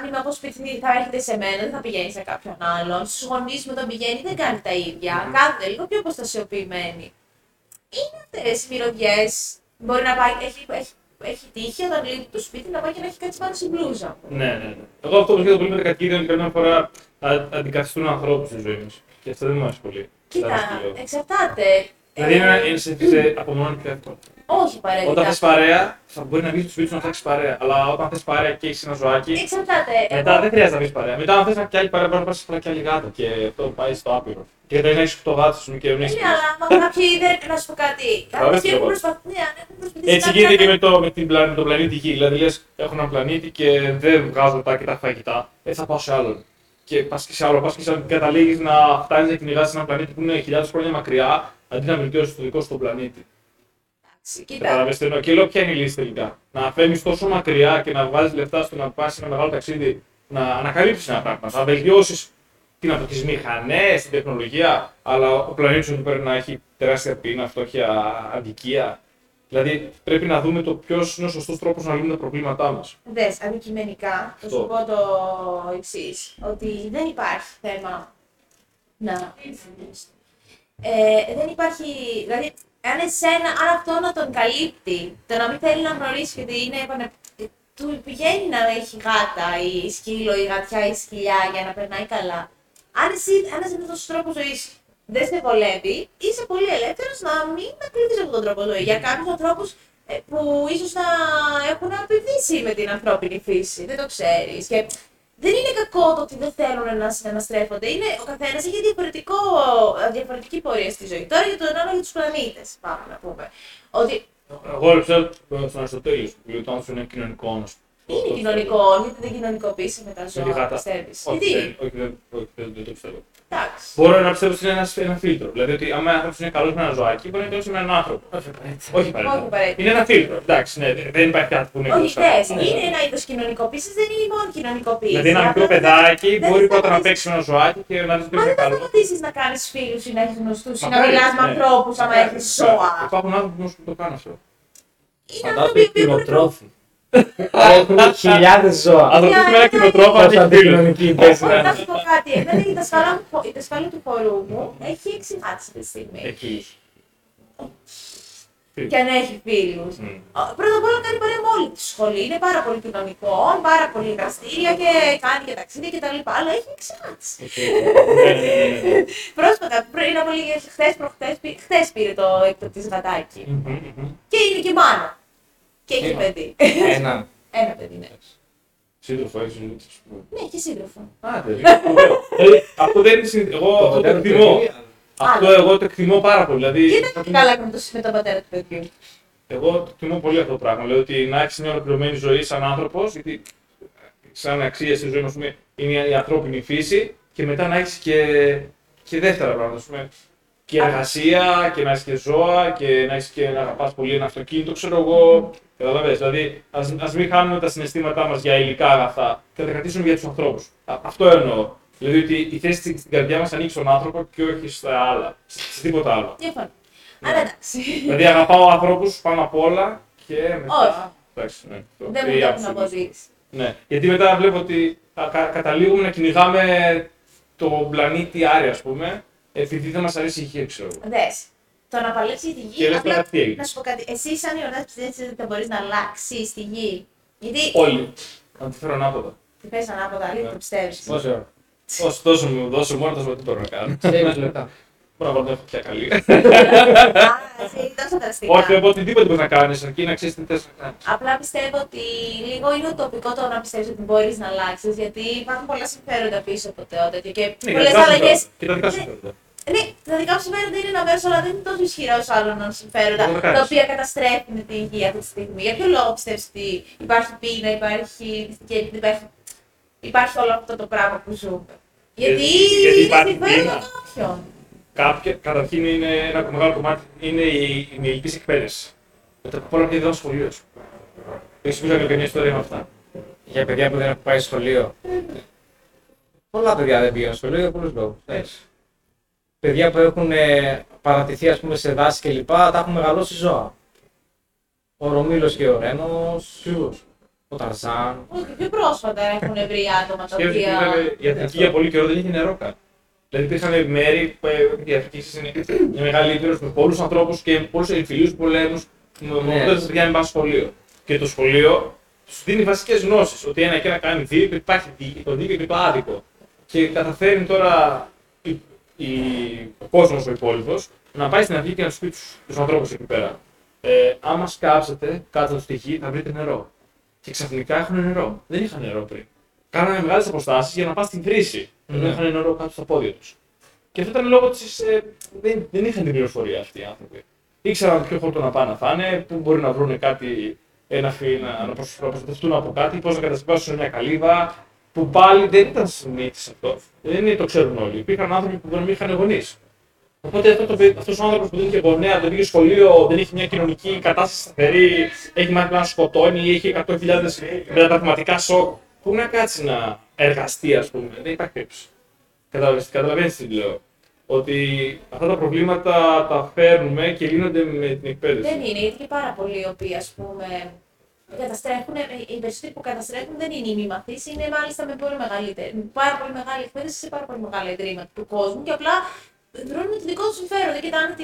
αν είμαι από σπίτι θα έρχεται σε μένα, δεν θα πηγαίνει σε κάποιον άλλον. Στους γονείς μου όταν πηγαίνει δεν κάνει τα ίδια. Κάθεται λίγο πιο αποστασιοποιημένη. Είναι αυτές οι μυρωδιές. Μπορεί να πάει, έχει τύχη όταν λείπει το σπίτι να πάει και να έχει κάτι πάνω στην μπλούζα. Ναι. Εγώ αυτό που σκέφτομαι με τα κατοικίδια είναι ότι καμιά φορά αντικαθιστούν ανθρώπους στη ζωή μας. Και αυτό δεν μου αρέσει πολύ. Κοίτα, εξαρτάται. Δηλαδή είναι απομονώνει πιο εύκολα. Όχι απαραίτητα. Όταν θες παρέα, θα μπορεί να βγεις στο σπίτι σου να φτιάξεις παρέα. Αλλά όταν θες παρέα και έχεις ένα ζωάκι. Εξαρτάται. Μετά δεν χρειάζεται να βγεις παρέα. Μετά, αν θες να πιάνει παρέα, μπορεί να πας και άλλη γάτα. Και αυτό πάει στο άπειρο. Και δεν έχεις το γάτα σου και δεν έχεις. Ναι, αλλά κάποιοι δεν. Να σου πω κάτι. Κάποιοι έχουν προσπαθήσει. Έτσι γίνεται και με τον πλανήτη Γη. Δηλαδή λες, έχω έναν πλανήτη και δεν βγάζω τα φαγητά. Θα πάω σε άλλον. Και πας και σε άλλο, πας και σε καταλήγεις να φτάνεις να κυνηγάς έναν πλανήτη που είναι χιλιάδες χρόνια μακριά, αντί να βελτιώσεις το δικό σου τον πλανήτη. Καταλαβαίνετε, και λέω ποια είναι η λύση τελικά. Να φέρνεις τόσο μακριά και να βγάζεις λεφτά στο να πας σε ένα μεγάλο ταξίδι, να ανακαλύψεις ένα πράγμα, να βελτιώσεις τις μηχανές, την τεχνολογία, αλλά ο πλανήτης σου πρέπει να έχει τεράστια πείνα, φτώχεια, αδικία. Δηλαδή πρέπει να δούμε το ποιος είναι ο σωστός τρόπος να λύνουμε τα προβλήματά μας. Δες, αντικειμενικά, θα σου πω το εξής, ότι δεν υπάρχει θέμα να δεν υπάρχει, δηλαδή, αν αυτό να τον καλύπτει, το να μην θέλει να γνωρίσει ότι είναι, του πηγαίνει να έχει γάτα ή σκύλο ή γατιά ή σκυλιά για να περνάει καλά. Αν εσύ, είναι αυτός ο τρόπος ζωής. Δεν σε βολεύει, είσαι πολύ ελεύθερος να μην ακολουθείς αυτόν τον τρόπο ζωή. Για κάποιους ανθρώπους που ίσως να έχουν απαιτήσει με την ανθρώπινη φύση, δεν το ξέρεις. Και δεν είναι κακό το ότι δεν θέλουν να συναναστρέφονται. Ο καθένας έχει διαφορετική πορεία στη ζωή. Τώρα για τον άλλο για τους πλανήτες, πάμε να πούμε. Ότι... Εγώ έψα στον Αριστοτέλειο που λέει το άνθρωπο είναι κοινωνικό. Είναι κοινωνικό, γιατί δεν κοινωνικοποιήσει με τα ζώα, πιστεύεις. Όχι, δεν το πιστεύω. Μπορώ να πιστεύω ότι είναι ένα φίλτρο. Δηλαδή, ότι αν άνθρωπος είναι καλός με ένα ζωάκι, μπορεί να είναι καλός με έναν άνθρωπο. Όχι απαραίτητα. Είναι ένα φίλτρο. Εντάξει, ναι, δεν υπάρχει κάτι που είναι καλό. Όχι, είναι ένα είδος κοινωνικοποίησης, δεν είναι μόνο κοινωνικοποίηση. Δηλαδή, ένα μικρό παιδάκι μπορεί πρώτα να παίξει με ένα ζωάκι και να δει τι είναι καλό. Αν δεν σταματήσεις να κάνεις φίλους ή να έχεις γνωστούς ή να μιλάς με ανθρώπους, άμα έχεις ζώα. Υπάρχουν άνθρωποι που το κάνουν αυτό. Είναι έχουν χιλιάδες ζώα. Ανθρωπίσουμε ένα κοινοτρόπο αντικοινωνική υπέση. Να σου πω κάτι, εμένα η δασκάλα του χορού μου έχει 6 γάτες αυτή τη στιγμή. Έχει. Και αν έχει φίλους. Πρώτα απ' όλα κάνει παρέα με όλη τη σχολή. Είναι πάρα πολύ κοινωνικό, πάρα πολύ δραστήρια και κάνει και ταξίδια κτλ. Αλλά έχει 6 γάτες. Πρόσφατα, πριν από λίγες χθες πήρε το έκτο της γατάκι. Και είναι και μάνα. Και έχει παιδί. Ένα παιδί, ναι. Σύντροφο, έχεις ζητήσει. Ναι, και σύντροφο. Αυτό δεν είναι συνηθισμένο. Εγώ το εκτιμώ. Αυτό εγώ το εκτιμώ πάρα πολύ. Κοίτα και καλά με τον πατέρα του παιδιού. Εγώ το εκτιμώ πολύ αυτό το πράγμα. Λέω ότι να έχεις μια ολοκληρωμένη ζωή σαν άνθρωπος, γιατί σαν αξία στη ζωή μας είναι η ανθρώπινη φύση, και μετά να έχεις και δεύτερα πράγματα. και εργασία και να είσαι και ζώα και να είσαι και να αγαπάς πολύ ένα αυτοκίνητο, ξέρω εγώ. Καταλαβαίνεις, δηλαδή ας μην χάνουμε τα συναισθήματά μας για υλικά αγαθά και να τα κρατήσουμε για τους ανθρώπους. Αυτό εννοώ. Δηλαδή ότι η θέση στην καρδιά μας ανοίξει στον άνθρωπο και όχι στα άλλα, σε τίποτα άλλο. Διαφωνώ. Ναι. Άρα εντάξει. Δηλαδή αγαπάω ανθρώπους πάνω απ' όλα και μετά. Εντάξει, ναι. Δεν μου πρέπει να αποδείξει. Ναι. Γιατί μετά βλέπω ότι καταλήγουμε να κυνηγάμε το πλανήτη Άρη, ας πούμε, επειδή δεν μας αρέσει η γη, ξέρω εγώ. Δες. Το να παλέψει τη γη. Απλά, να σου πω κάτι. Εσύ, σαν Ιωνάς, πιστεύεις ότι δεν μπορείς να αλλάξεις τη γη? Γιατί. Όλοι. Να τη φέρω ανάποδα. Τη πες ανάποδα, λίγο το πιστεύεις. Πόσο. Όσο δώσω μόνο, θα σου πω τι μπορώ να κάνω. Μπορώ να έχω πια καλή. Εσύ τόσο δραστικά. Όχι, εγώ οτιδήποτε μπορεί να κάνει, αρκεί να ξέρει τι θε να κάνει. Απλά πιστεύω ότι λίγο είναι τοπικό το να πιστεύει ότι μπορεί να αλλάξει, γιατί υπάρχουν πολλά συμφέροντα πίσω από το τέτοιο και πολλέ αλλαγέ. Και τα δικά συμφέροντα. Ναι, τα δικά μου συμφέροντα είναι να βέβαια, αλλά δεν είναι τόσο ισχυρά όσο άλλων συμφέροντα, τα οποία καταστρέφουν την υγεία αυτή τη στιγμή. Για ποιο λόγο πιστεύει ότι υπάρχει πείνα, υπάρχει όλο αυτό το πράγμα που ζούμε? Γιατί είναι συμφέροντα κάποιον. Καταρχήν είναι ένα μεγάλο κομμάτι, είναι η ελληπής εκπαίδευση. Μετά από όλα παιδιά δεν σχολείο. Έχεις πίσω για καμιά ιστορία με αυτά? Για παιδιά που δεν έχουν πάει στο σχολείο. Πολλά παιδιά δεν πήγαν στο σχολείο για πολλούς λόγους. Παιδιά που έχουν παρατηθεί, ας πούμε, σε δάση κλπ. Τα έχουν μεγαλώσει ζώα. Ο Ρωμήλος και ο Ρένος, ο Ταρζάν. Πιο πρόσφατα έχουν βρει άτομα τα οποία. Γιατί για πολύ καιρό δεν είχε νερό καν. Δηλαδή υπήρχαν μέρη που η Αφρική είναι μια μεγάλη ήπειρο με πολλούς ανθρώπους και πολλούς εμφυλίους πολέμους, με όλες τις παιδιά να πάνε στο σχολείο. Και το σχολείο τους δίνει βασικές γνώσεις, ότι ένα και ένα κάνει δύο, υπάρχει το δίκαιο και το άδικο. Και καταφέρνει τώρα ο κόσμος ο υπόλοιπος να πάει στην Αφρική και να σου πει τους ανθρώπους εκεί πέρα. Άμα σκάψετε κάτω από τη γη θα βρείτε νερό. Και ξαφνικά έχουν νερό. Δεν είχαν νερό πριν. Κάνανε μεγάλες αποστάσεις για να πάνε στην Κρήση. Ενώ είχαν νερό κάτω στα πόδια τους. Και αυτό ήταν λόγω της. Δεν είχαν την πληροφορία αυτοί οι άνθρωποι. Ήξεραν ποιο χώρο να πάνε να φάνε, πού μπορεί να βρουν κάτι, να προστατευτούν από κάτι, πώς να κατασκευάσουν μια καλύβα. Που πάλι δεν ήταν συνήθις αυτό. Δεν το ξέρουν όλοι. Υπήρχαν άνθρωποι που δεν είχαν γονείς. Οπότε αυτός ο άνθρωπος που δεν είχε γονέα, δεν είχε σχολείο, δεν είχε μια κοινωνική κατάσταση σταθερή, έχει μάθει να σκοτώνει, έχει 100.000 μετατραυματικά σοκ. Πού να κάτσει να εργαστεί, ας πούμε, δεν υπάρχει κρύψη. Καταλαβαίνεις τι λέω. Ότι αυτά τα προβλήματα τα φέρνουμε και λύνονται με την εκπαίδευση. Δεν είναι, γιατί και πάρα πολλοί οι οποίοι, ας πούμε, καταστρέφουν. Οι περισσότεροι που καταστρέφουν δεν είναι οι μη μαθείς, είναι μάλιστα με πολύ μεγαλύτερη. Πάρα πολύ μεγάλη εκπαίδευση σε πάρα πολύ μεγάλα ιδρύματα του κόσμου και απλά δρούν με το δικό του συμφέρον και κοιτάνε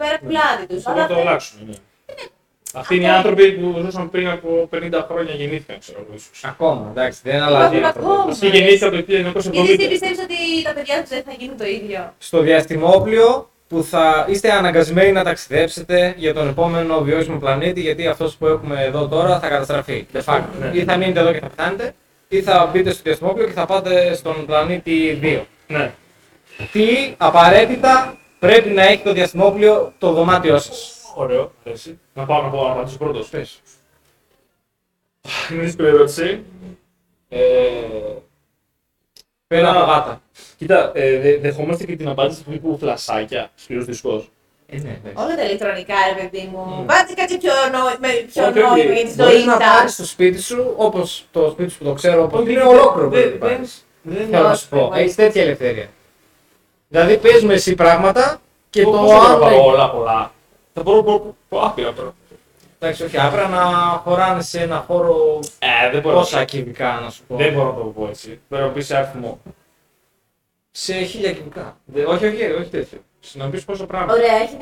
πέρα από την πλάτη του. Θα το αλλάξουν, ναι. Αυτοί είναι οι άνθρωποι που ζούσαν πριν από 50 χρόνια, γεννήθηκαν, ξέρω εγώ. Ακόμα, εντάξει, δεν αλλάζει. Αυτοί γεννήθηκαν το 1970. Γιατί πιστεύεις ότι τα παιδιά τους δεν θα γίνουν το ίδιο? Στο διαστημόπλιο που θα είστε αναγκασμένοι να ταξιδέψετε για τον επόμενο βιώσιμο πλανήτη, γιατί αυτός που έχουμε εδώ τώρα θα καταστραφεί. De facto. Ναι. Ή θα μείνετε εδώ και θα φτάνετε, ή θα μπείτε στο διαστημόπλιο και θα πάτε στον πλανήτη 2. Ναι. Τι απαραίτητα πρέπει να έχει το διαστημόπλιο το δωμάτιό σας? Ωραίο, αρέσει. Να πάω να απαντήσω πρώτος. Πες. Είναι δύσκολη ερώτηση. Πέρα από γάτα. Κοίτα, δεχόμαστε και την απάντηση του τύπου φλασάκια, σκληρός δισκός. Όλα τα ηλεκτρονικά, ρε παιδί μου. Βάζει κάτι πιο νόημα για τη ζωή σου. Μπορείς να πάρεις στο σπίτι σου, όπως το σπίτι σου που το ξέρω, όπως είναι ολόκληρο. Δεν θέλω να σου πω. Έχεις τέτοια ελευθερία. Δηλαδή παίζουμε εσύ πράγματα και το άλλο. Θα μπορώ άπειρα τώρα. Εντάξει, όχι άπειρα, να χωράνε σε ένα χώρο πόσα κυβικά, να σου πω. Δεν μπορώ να το πω έτσι. Πρέπει να πεις σε αριθμό. Σε 1000 κυβικά. Όχι τέτοιο. Να πεις πόσα πράγματα. Ωραία, έχει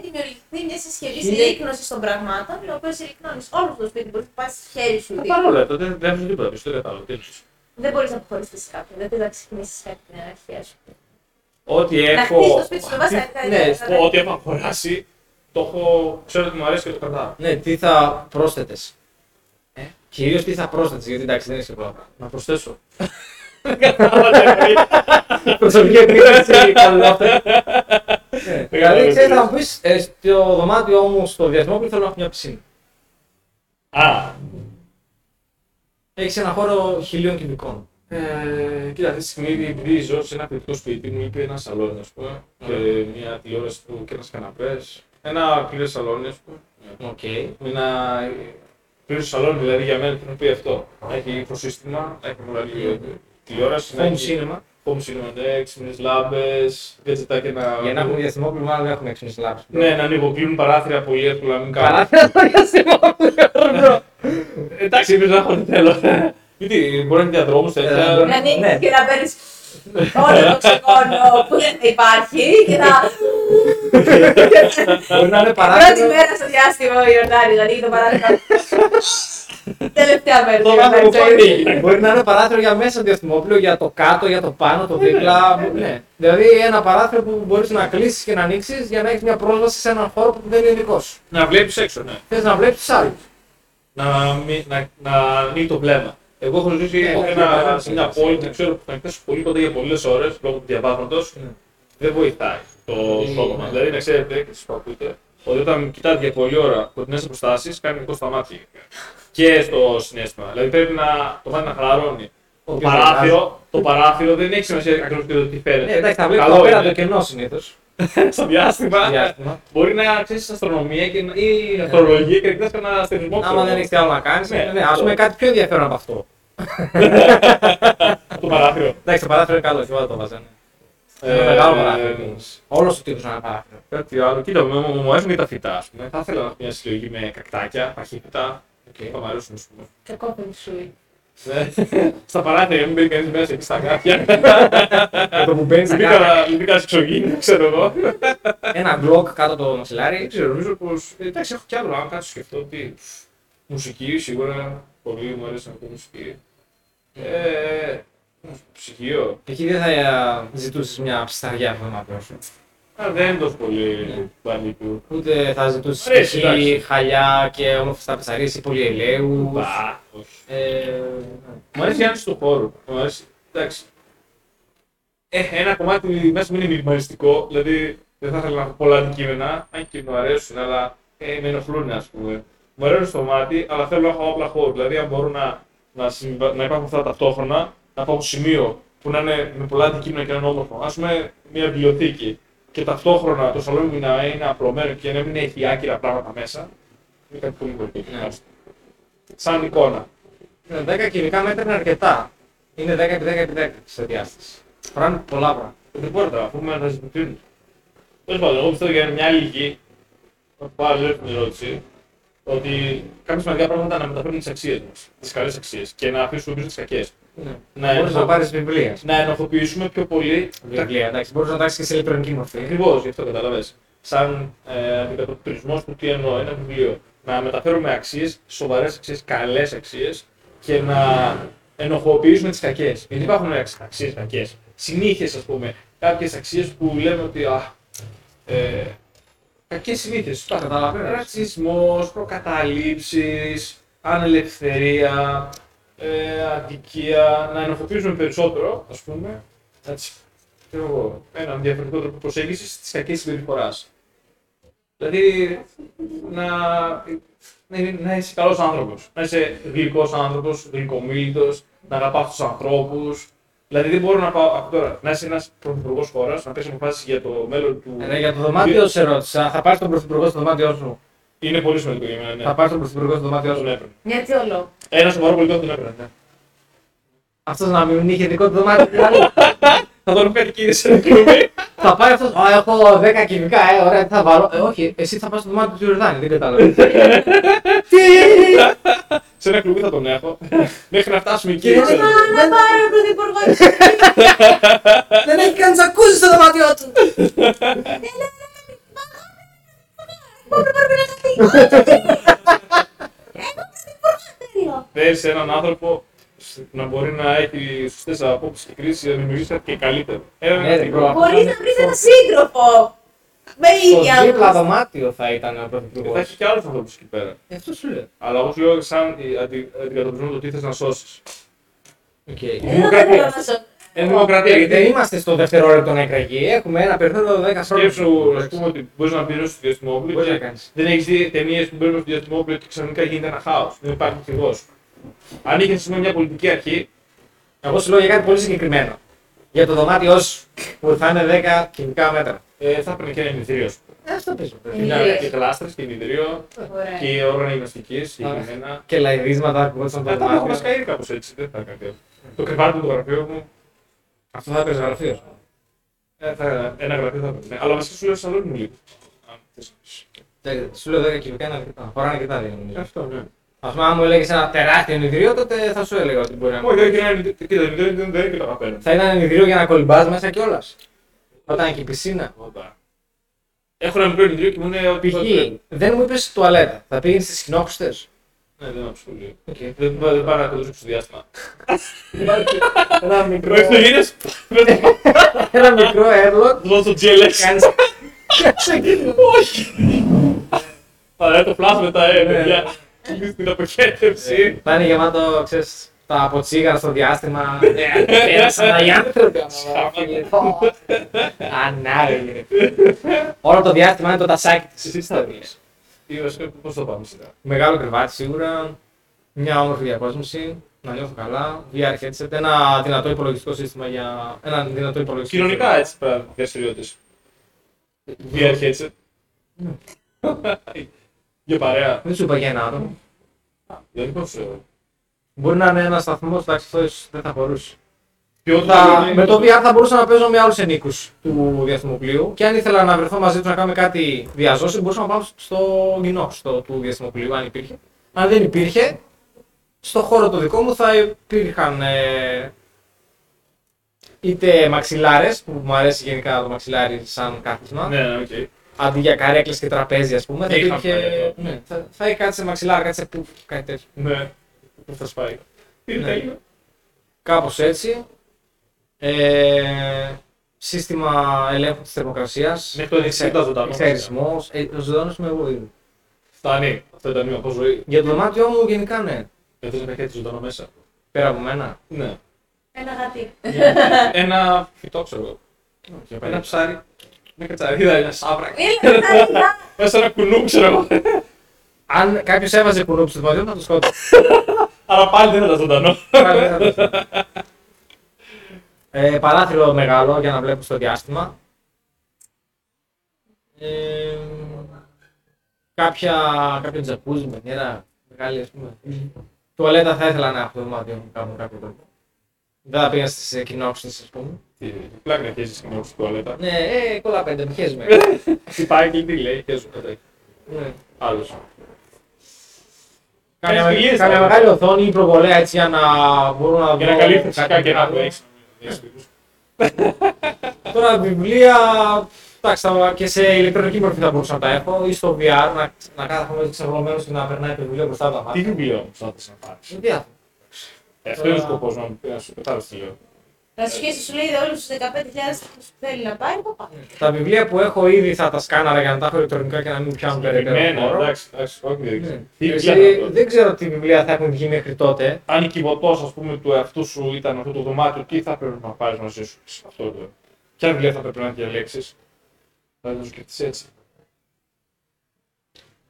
δημιουργηθεί μια συσκευή συρρίκνωσης των πραγμάτων, την οποία συρρικνώνεις όλο το σπίτι, μπορείς να πας στο χέρι σου. Πάρ' όλα, τότε δεν έχεις τίποτα πίσω, δεν κατάλαβα. Δεν μπορείς να αποχωρήσεις κάποιο, δεν πρέπει να ξεκινήσεις κάτι την αναρχία σου. Ό,τι έχω αγοράσει, το έχω, ξέρω ότι μου αρέσει και το κρατάω. Ναι, τι θα πρόσθετες? Κυρίως τι θα πρόσθετες, γιατί εντάξει δεν είσαι πολλά. Να προσθέσω. Προσωπική επίθεση, καλό αυτό. Δηλαδή, ξέρεις, θα μου πεις, στο δωμάτιό μου, στο διαστημόπλιο, θέλω να έχω μια πισίνα. Έχεις ένα χώρο 1000 κυβικών. Κοίτα, αυτή τη στιγμή μπίζω σε ένα παιδικό σπίτι μου, είπε ένα σαλόνι, ας πούμε, μια τηλεόραση του και ένας καναπές, ένα πλήρες σαλόνι, ας πούμε. Ένα πλήρες σαλόνι, δηλαδή για μένα τον πει αυτό. Έχει υποσύστημα, έχει πολλά τηλεόραση, home cinema, έξυπνες λάμπες, γκατζετάκια να... Για να έχουμε διαστημόπλου, μάλλον δεν έχουμε έξυπνες λάμπες. Ναι, να ανοιγοκλίνουν παράθυρα πολύ εύκολα, μην κάνουν. Παράθυρα στο διαστημόπλου, εντάξει, είπες να έχω δεν θέλω. Γιατί μπορεί να είναι διαδρόμους, τέτοια... Να ανοίξεις και να παίρνεις όλο το ξεκόνο που δεν υπάρχει και να... Μπορεί να είναι παράθυρα... Πρώτη μέρα στο διάστημα η Ιορτάνη, να ανοίγει το παράθυρα. Τελευταία μέρα. Μπορεί να είναι παράθυρο για μέσα το διαστημόπλαιο, για το κάτω, για το πάνω, το δίπλα. Δηλαδή ένα παράθυρο που μπορείς να κλείσεις και να ανοίξεις για να έχεις μια πρόσβαση σε έναν χώρο που δεν είναι δικός σου. Να βλέπεις έξω, ναι. Θες να βλέπεις άλλους. Να ανοίγει το βλέμμα. Εγώ έχω ζήσει σε μια πόλη που ξέρω που θα κοιτάξω πολύ κοντά για πολλές ώρες λόγω του διαβάσματος. Δεν βοηθάει το σώμα μας. Δηλαδή να ξέρετε και εσείς που ακούτε ότι όταν κοιτάτε για πολλή ώρα κοντινές αποστάσεις κάνει κόστος στα μάτια. Και στο συνέστημα. Δηλαδή πρέπει να το μάθει να χαλαρώνει. Το παράθυρο δεν έχει σημασία ακριβώς και το τι φαίνεται. Εντάξει, θα βλέπει εδώ πέρα το κενό συνήθως. Στο διάστημα μπορεί να αξίζει αστρονομία ή αστρολογία και να κοιτάξει ένα αστερισμό. Άμα δεν έχει τι άλλο να κάνει, α πούμε κάτι πιο ενδιαφέρον από αυτό. Το παράθυρο. Εντάξει, το παράθυρο είναι καλό, δεν το βάζανε. Μεγάλο παράθυρο. Όλο ο τύπος είναι ένα παράθυρο. Κάτι άλλο. Κοίτα, μου αρέσουν και τα φυτά, α πούμε. Θα ήθελα να έχω μια συλλογή με κακτάκια, παχύτητα. Θα μου αρέσουν, α πούμε. Κακόφωνη σουή. Στα παράθυρα, μην μπαίνει κανείς μέσα εκεί στα γράφια. Το που μπαίνεις εξωγήινο, ξέρω εγώ. Ένα γκλοκ κάτω το μαξιλάρι. Νομίζω πως, εντάξει, έχω κι άλλο, αν κάτι σκεφτώ ότι μουσική, σίγουρα πολύ μου αρέσει να ακούω μουσική. Ψυχείο. Εκεί δεν θα ζητούσες μια ψηταριά από ένα πρόσωπο. Δεν είναι τόσο πολύ πανικού. Ούτε θα ζητούσε ψυχή, χαλιά και όμορφα ψαρίες ή πολύ ελαίου. Μου αρέσει η άνοιξη του χώρου. Μου αρέσει. Εντάξει. Ένα κομμάτι μέσα μου είναι μινιμαλιστικό, δηλαδή δεν θα ήθελα να έχω πολλά αντικείμενα, αν και μου αρέσουν, αλλά με ενοχλούν, ας πούμε. Μου αρέσουν στο μάτι, αλλά θέλω να έχω απλά χώρο. Δηλαδή, αν μπορούν να υπάρχουν αυτά ταυτόχρονα, να πάω σημείο που να είναι με πολλά αντικείμενα και να είναι όμορφο. Ας πούμε, μια βιβλιοθήκη. Και ταυτόχρονα το σαλόνι να είναι απλωμένο και να μην έχει άκυρα πράγματα μέσα. Είναι κάτι πολύ πολύ. Σαν εικόνα. 10 κυβικά μέτρα είναι αρκετά. Είναι 10x10x10 σε διάσταση. Φράνουν πολλά πράγματα. Δεν μπορείτε να πούμε να ζητηθούν. Τέλος πάντων, εγώ πιστεύω για μια άλλη λυγή, να πάρω λίγο την ερώτηση, ότι κάποια σημαντικά πράγματα να μεταφέρουν τις αξίες μας, τις καλές αξίες και να αφήσουν πίσω τις κακές. Μπορείς να πάρεις βιβλία. Να ενοχοποιήσουμε πιο πολύ βιβλία. Εντάξει, μπορείς να τα έχεις και σε ηλεκτρονική μορφή. Ακριβώς, γι' αυτό καταλαβαίνεις. Σαν αντικατοπτρισμός του τι εννοώ, ένα βιβλίο. Να μεταφέρουμε αξίες, σοβαρές αξίες, καλές αξίες και να ενοχοποιήσουμε τις κακές. Γιατί υπάρχουν αξίες κακές. Συνήθειες, ας πούμε. Κάποιες αξίες που λέμε ότι. Κακές συνήθειες. Ρατσισμός, προκαταλήψεις, ανελευθερία. Αδικία, να ενοχοποιήσουμε περισσότερο, ας πούμε, έναν διαφορετικό τρόπο προσέγγισης της κακής συμπεριφοράς. Δηλαδή, να είσαι καλός άνθρωπος, να είσαι γλυκός άνθρωπος, γλυκομίλητος, να αγαπάς τους ανθρώπους. Δηλαδή, δεν μπορώ να πάω από τώρα να είσαι ένας πρωθυπουργός χώρας, να πεις αποφάσεις για το μέλλον του. Για το δωμάτιο σε ρώτησα, θα πάρεις τον πρωθυπουργό στο δωμάτιό σου. Είναι πολύ σημαντικό για μένα. Ναι. Θα πάρει τον πρωθυπουργό στο δωμάτιό σου. Μια τσιόλο. Ένα σοβαρό πολιτικό τον έπαιρνε. Ναι. Αυτό να μην είχε δικό του δωμάτιο. Θα τον πει και σε κλουβί. Θα πάει αυτό. Έχω 10 κυβικά, ωραία, τι θα βάλω. Όχι, εσύ θα πα στο δωμάτιο του Ιορδάνη, δεν κατάλαβα. Σε ένα κλουβί θα τον έχω. Μέχρι να φτάσουμε εκεί. Δεν πάρει ο πρωθυπουργό. Δεν έχει καν τσακούσει στο δωμάτιό του. Θέλεις έναν άνθρωπο να μπορεί να έχει σωστές απόψεις και κρίσεις για να δημιουργήσει και καλύτερο. Μπορείς να βρεις έναν σύντροφο με ίδια. Το δίπλα δωμάτιο θα ήταν ο πρωθυπουργός. Θα έχει και άλλους ανθρώπους εκεί πέρα. Αυτό σου λέω. Αλλά εγώ σου λέω σαν αντικατοπτρίζουμε το τι θες να σώσεις. Δημοκρατία, γιατί δεν είμαστε στο δευτερόλεπτο να εκραγεί. Έχουμε ένα περιθώριο 10 χρόνια. Σκέψου, ας πούμε, ότι μπορεί να πηγαίνεις στο διαστημόπλαιο και δεν έχει δει ταινίες που μπαίνουν στο διαστημόπλαιο και ξαφνικά γίνεται ένα χάος. Δεν υπάρχει χειρός. Αν είχε μια πολιτική αρχή Εγώ σου λέω για κάτι πολύ συγκεκριμένο. Για το δωμάτιό σου που θα είναι 10 κοινικά μέτρα. Θα πρέπει και ένα ημιτήριο σου. Αυτό πες. Είναι και κλάστρες και ημιτήριο και όργανα γυμναστικής. Και λαϊδίσματα που μπορούσαν να τα δωμάτια. Τα έχω μασκαΐρει κάπως έτσι, δεν θα έκανα κάτι. Το κρεβάτι μου, το γραφείο μου. Αυτό θα έπαιζε γραφείο. Ένα γραφείο θα έπαιζε. Αλλά βασικά σου λέω σαλόνι μου λίγο. Σου λέω 10 κοινικά είναι αρκετά. Χωράνε και τα δύο. Αυτό, ναι. Ας πούμε, αν μου έλεγες ένα τεράστιο ενιδρύο, τότε θα σου έλεγα ότι μπορεί να. Όχι, όχι, το ενιδρύο δεν είναι το καπέλο. Θα ήταν ενιδρύο για να κολυμπάς μέσα κιόλας. Όταν είναι και η πισίνα. Έχω ένα μικρό ενιδρύο και μου είναι ότι. Δεν μου είπες τουαλέτα. Θα πήγαινες στις χινόχουστες. Ναι, δεν απασχολεί. Δεν πάω να κολύσω στο διάστημα. Ένα μικρό. Ένα μικρό airlock. Δώσε το GLX. Όχι. Παρά το φλάσμα μετά, στην αποχέτευση. Θα είναι γεμάτο, ξέρεις, τα ποτσίγαρα στο διάστημα. Πέρασαν οι άνθρωποι. Ανάρρυγε. Όλο το διάστημα είναι το τασάκι της. Εσύ θα δεις. Πώς το πάμε σειρά. Μεγάλο κρεβάτι σίγουρα. Μια όμορφη διακόσμηση. Να νιώθω καλά. VR headset. Ένα δυνατό υπολογιστικό σύστημα για. Έναν δυνατό υπολογιστικό. Κοινωνικά έτσι πράγμα. Δραστηριότητες. VR headset. Για παρέα. Δεν σου είπα για ένα άτομο. Γιατί πώς σου. Μπορεί να είναι ένας σταθμός, εντάξει, αυτό δεν θα χωρούσε. Με το VR θα μπορούσα να παίζω με άλλους ενίκους του διαστημοπλοίου και αν ήθελα να βρεθώ μαζί τους να κάνουμε κάτι διαζώσει, μπορούσα να πάω στο γινόχουστο του διαστημοπλοίου, αν υπήρχε. Αν δεν υπήρχε, στο χώρο το δικό μου θα υπήρχαν είτε μαξιλάρες, που μου αρέσει γενικά το μαξιλάρι σαν κάθισμα. Ναι, οκ. Okay. Αντί για καρέκλες και τραπέζια, ας πούμε, θα έχει κάτι σε μαξιλάρι, κάτι σε πουφ, κάτι τέτοιο. Ναι, που θα σπάει. Τι είναι. Κάπως έτσι. Σύστημα ελέγχου της θερμοκρασίας. Μέχρι το 60 ζωντανός. Εξαιρισμός. Ο ζωντανός είμαι εγώ ήδη. Φτάνει. Αυτό ήταν η από ζωή. Για το δωμάτιό μου γενικά ναι. Γιατί δεν έχει ζωντανό μέσα. Πέρα από μένα. Ναι. Ένα γατί. Ένα φυτό, ξέρω. Ένα ψάρι. Μια κατσαρίδα, μια σάβρα. Μέσα ένα κουνού, ξέρω εγώ. Αν κάποιος έβαζε κουνού στο δωμάτιο, θα το σκότω. Αλλά πάλι δεν θα τα ζωντανώ. Παράθυρο μεγάλο για να βλέπω στο διάστημα. Κάποιο τζακούζι με μια μεγάλη, ας πούμε. Τουαλέτα θα ήθελα να έχω το δωμάτιο μου, κάνω κάποιο τρόπο. Δεν θα πήγα στις κοινόξυνες, ας πούμε. Πλάκα να χέζεις κοινόξυνες τουαλέτα. Ναι, κολλά πέντε, μη χέζουμε. Τι πάει και τι λέει, χέζουν κατ' έξω. Άλλος. Κάμια μεγάλη οθόνη ή προβολέα έτσι για να μπορώ να δω. Για να καλύπτω φυσικά κενά που έχεις. Τώρα βιβλία, και σε ηλεκτρονική μορφή θα μπορούσα να τα έχω ή στο VR να κάθομαι ξεβολωμένος και να περνάει το βιβλίο μπροστά από τα μάτια. Τι βιβλίο όμως να πάρεις. Αυτό είναι ο σκοπός μου, να σου πετάρω στη λέω. Θα σου χέσει, σου λέει όλους τους 15.000 που θέλει να πάρει, θα πάρει. Τα βιβλία που έχω ήδη θα τα σκάναρα για να τα έχω ηλεκτρονικά και να μην πιάνουν περαιτέρω χώρο. Εντάξει, όχι, δεν ξέρω τι βιβλία θα έχουν βγει μέχρι τότε. Αν η κυβωτός, ας πούμε, του εαυτού σου ήταν αυτό το δωμάτιο, τι θα πρέπει να πάρεις μαζί σου. Αυτό λέω. Ποια βιβλία θα πρέπει να διαλέξεις. Θα το σκεφτείς έτσι.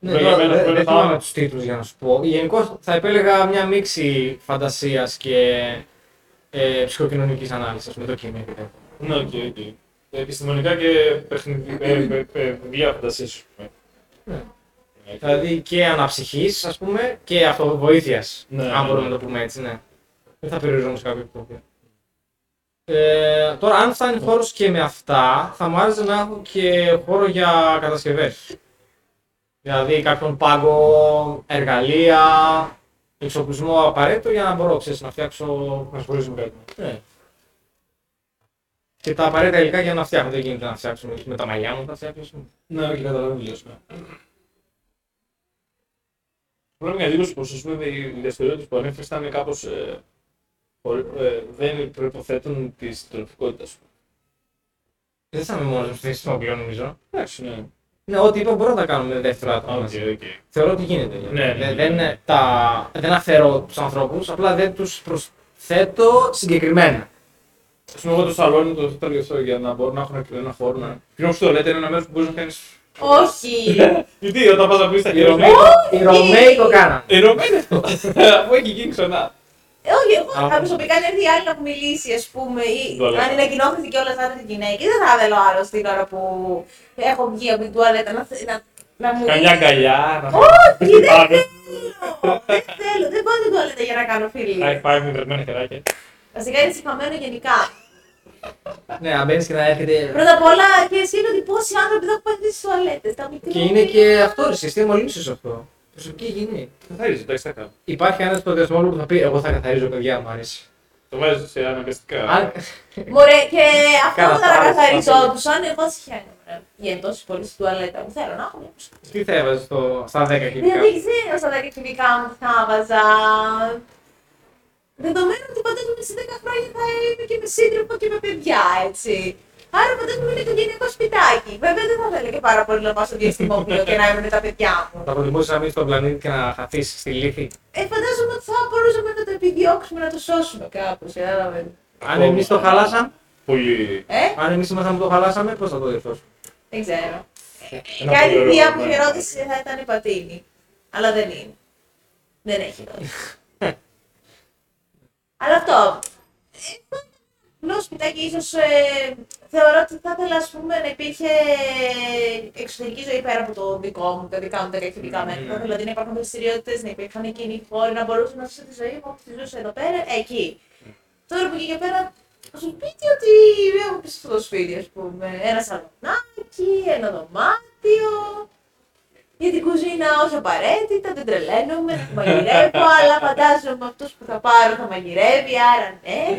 Ναι, δεν θυμάμαι τους τίτλους για να σου πω. Γενικώς θα επέλεγα μια μίξη φαντασίας και ψυχοκοινωνικής ανάλυσης με το κείμενο. Ναι, οκ. Επιστημονικά και βιβλία φαντασίας. Δηλαδή και αναψυχής, ας πούμε, και αυτοβοήθειας, αν μπορούμε να το πούμε έτσι, ναι. Δεν θα περιοριζόμουν σε κάποια επιτροπή. Τώρα, αν φτάνει χώρος και με αυτά, θα μου άρεσε να έχω και χώρο για κατασκευές. Δηλαδή κάποιον πάγκο, εργαλεία, εξοπλισμό απαραίτητο για να μπορώ, ξέρεις, να φτιάξω. Να ασχολήσω με κάτι. Ναι. Και τα απαραίτητα υλικά για να φτιάχνω. Δεν γίνεται να φτιάξουμε με τα μαλλιά μου, θα φτιάξουμε. Ναι, όχι, καταλαβαίνω τι λες. Πρέπει να δείξω πως, ας πούμε, οι δραστηριότητες που ανέφερες ήταν κάπως. Δεν προϋποθέτουν τη συντροφικότητα σου. Δεν θα είμαι μόνος στην συντροφικότητα, νομίζω. Εντάξει, ναι. Ναι, ό,τι είπα μπορώ να τα κάνουμε με δεύτερο άτομο. Θεωρώ ότι γίνεται. Δεν αφαιρώ τους ανθρώπους, απλά δεν τους προσθέτω συγκεκριμένα. Ας πούμε, εγώ το σαλόνι το τελειωθώ για να μπορώ να έχω ένα χώρο να. Κοινώς το λέτε, είναι ένα μέρος που μπορείς να κάνεις. Όχι! Γιατί όταν πας να πεις τα κοινωνικά. Οι Ρωμαίοι το κάνανε. Οι Ρωμαίοι είναι αυτό. Αφού έχει γίνει ξανά. Όχι, εγώ προσωπικά αν έρθει η άλλη να μου μιλήσει, ας πούμε, ή αν είναι κοινόχρηστη και όλα τα άντρες και γυναίκες, δεν θα θέλω άλλο στην ώρα που έχω βγει από την τουαλέτα να μου κάνει μια αγκαλιά. Όχι, δεν θέλω. Δεν πάω στην τουαλέτα για να κάνω φίλοι. Θα πάει με βρεμένα χεράκια. Βασικά είναι συγχαμένο γενικά. Ναι, αν μπαίνεις και να έρχεται. Πρώτα απ' όλα και εσύ είναι ότι πόσοι άνθρωποι θα έχουν πατήσει στις τουαλέτες. Και είναι και αυτό, συστήμα λύσεως αυτό. Προσωπική υγιεινή. Καθαρίζει, εντάξει, θα κάνω. Υπάρχει ένας στο διασμό που θα πει: εγώ θα καθαρίζω, παιδιά μου αρέσει. Το βάζω σε αναγκαστικά. Μωρέ, και αυτό που θα καθαριζόντουσαν, εγώ συχαίνω. Βγαίνει τόσο πολύ στην τουαλέτα μου. Θέλω να έχω μια προσωπική. Τι θα έβαζε στα 10 κυβικά. Δεν ξέρω στα 10 κυβικά μου τι θα έβαζα. Δεδομένου ότι φαντάζομαι σε 10 χρόνια θα είμαι και με σύντροφο και με παιδιά, έτσι. Άρα φαντάζομαι είναι οικογενειακό σπιτάκι. Βέβαια δεν θα θέλω και πάρα πολύ να πάω στο διαστημόπλαιο και να είμαι με τα παιδιά μου. Θα προτιμούσα να μείνει στον πλανήτη και να χαθεί στη λύθη. Φαντάζομαι ότι θα μπορούσαμε να το επιδιώξουμε, να το σώσουμε κάπως. Αν εμείς το χαλάσαμε. Πολύ. Αν εμείς ήμασταν που το χαλάσαμε, πώς θα το διορθώσουμε. Δεν ξέρω. Κάτι διάφορη ερώτηση θα ήταν η πατίνη. Αλλά δεν είναι. Δεν έχει ερώτηση. Αλλά αυτό, ενώ σπιτάκι ίσως θεωρώ ότι θα ήθελα, ας πούμε, να υπήρχε εξωτερική ζωή πέρα από το δικό μου, τα δικά μου τα καθημερινά μέτρα. Δηλαδή να υπάρχουν δραστηριότητες, να υπήρχαν εκείνοι χώροι, να μπορούσα να ζήσω τη ζωή μου όπως τη ζούσα εδώ πέρα, εκεί. Τώρα από εκεί και πέρα, θα σου πείτε ότι έχω πει αυτό το σπίτι, ας πούμε, ένα σαλονάκι, ένα δωμάτιο. Για την κουζίνα όχι απαραίτητα, δεν τρελαίνομαι, δεν μαγειρεύω, αλλά φαντάζομαι αυτούς που θα πάρω θα μαγειρεύει, άρα ναι.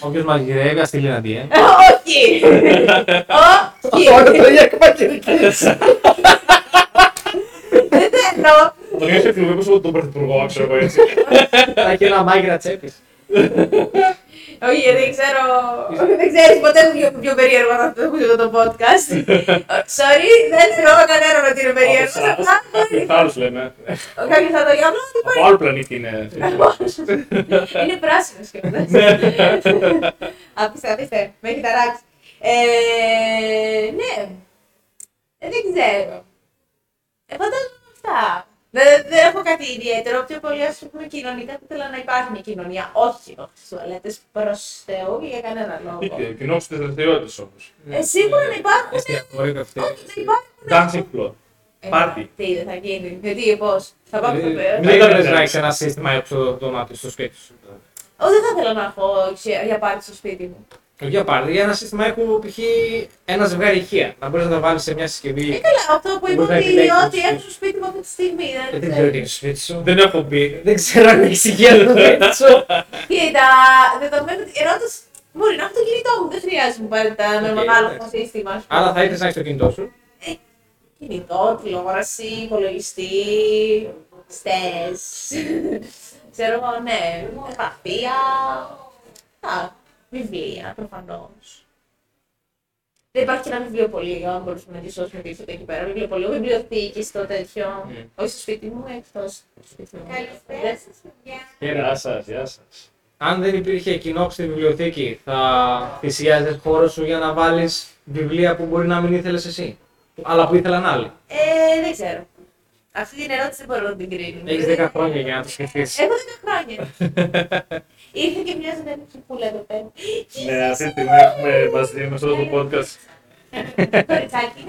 Όποιος μαγειρεύει, ας στείλει να δει, Όχι! Όχι! Όχι, το ίδιο μαγειρικές! Δεν θέλω! Τον είχες εκλογικός από τον Πρωθυπουργό, ξέρω εγώ έτσι. Θα έχει ένα μάγειρα τσέπης. Όχι, δεν ξέρω. Δεν ξέρεις ποτέ πιο περίεργο να το ακούσει το podcast. Sorry, δεν εννοώ κανέναν ότι είναι περίεργος. Κάποιοι λένε. Κάποιοι θα το λένε. Από άλλο πλανήτη είναι. Είναι πράσινος και μετά. Αφήστε, με έχει ταράξει. Ναι. Δεν ξέρω. Φαντάζομαι αυτά. Δεν έχω κάτι ιδιαίτερο, πιο πολύ ας πούμε κοινωνικά θα ήθελα να υπάρχει μια κοινωνία, όχι στις τουαλέτες, προς Θεού και για κανέναν λόγο. Κοινόχρηστες δραστηριότητες όμως. Σίγουρα να υπάρχουν. Dancing floor. Πάρτι. Τι δεν θα γίνει, γιατί πώς, θα πάμε στο πέρα. Μην δεν θέλεις να έχεις ένα σύστημα έξω από το δωμάτιο στο σπίτι σου. Δεν θα ήθελα να έχω για πάρτι στο σπίτι μου. Για παράδειγμα, ένα σύστημα έχω π.χ. ένα ζευγάρι ηχεία. Να μπορεί να τα βάλει σε μια συσκευή. Καλά, αυτό που είπα ότι έχω στο σπίτι μου αυτή τη στιγμή. Δεν ξέρω τι είναι στο σπίτι σου. Δεν έχω μπει. Δεν ξέρω αν έχει ηχεία στο σπίτι σου. Κοίτα, δεδομένου ότι ερώτηση. Μπορεί να έχω το κινητό μου, δεν χρειάζεται να πάρει ένα μεγάλο σύστημα. Αλλά θα ήθελε να έχει το κινητό σου. Κινητό, τηλεόραση, υπολογιστή, στέρες. Ξέρω εγώ, ναι, γραφεία. Βιβλία, προφανώς. Δεν υπάρχει και ένα βιβλιοπωλείο, αν μπορούσαμε να τη σώσουμε και εκεί πέρα. Βιβλιοπωλείο, βιβλιοθήκη στο τέτοιο. Όχι στο σπίτι μου, εκτός του σπίτι μου. Καλησπέρα σας, παιδιά. Γεια σας, γεια σας. Αν δεν υπήρχε κοινόχρηστη βιβλιοθήκη, θα θυσιάζεις χώρο σου για να βάλεις βιβλία που μπορεί να μην ήθελες εσύ, αλλά που ήθελαν άλλοι. Δεν ξέρω. Αυτή την ερώτηση δεν μπορώ να την κρίνω. Έχεις 10 χρόνια για να το σκεφτείς. Έχω 10 χρόνια. Ήρθε και μια συνέντευξη που λέει το πέρα. Ναι, αυτή τη στιγμή έχουμε βασίλει μέσα στο podcast. Κοριτσάκι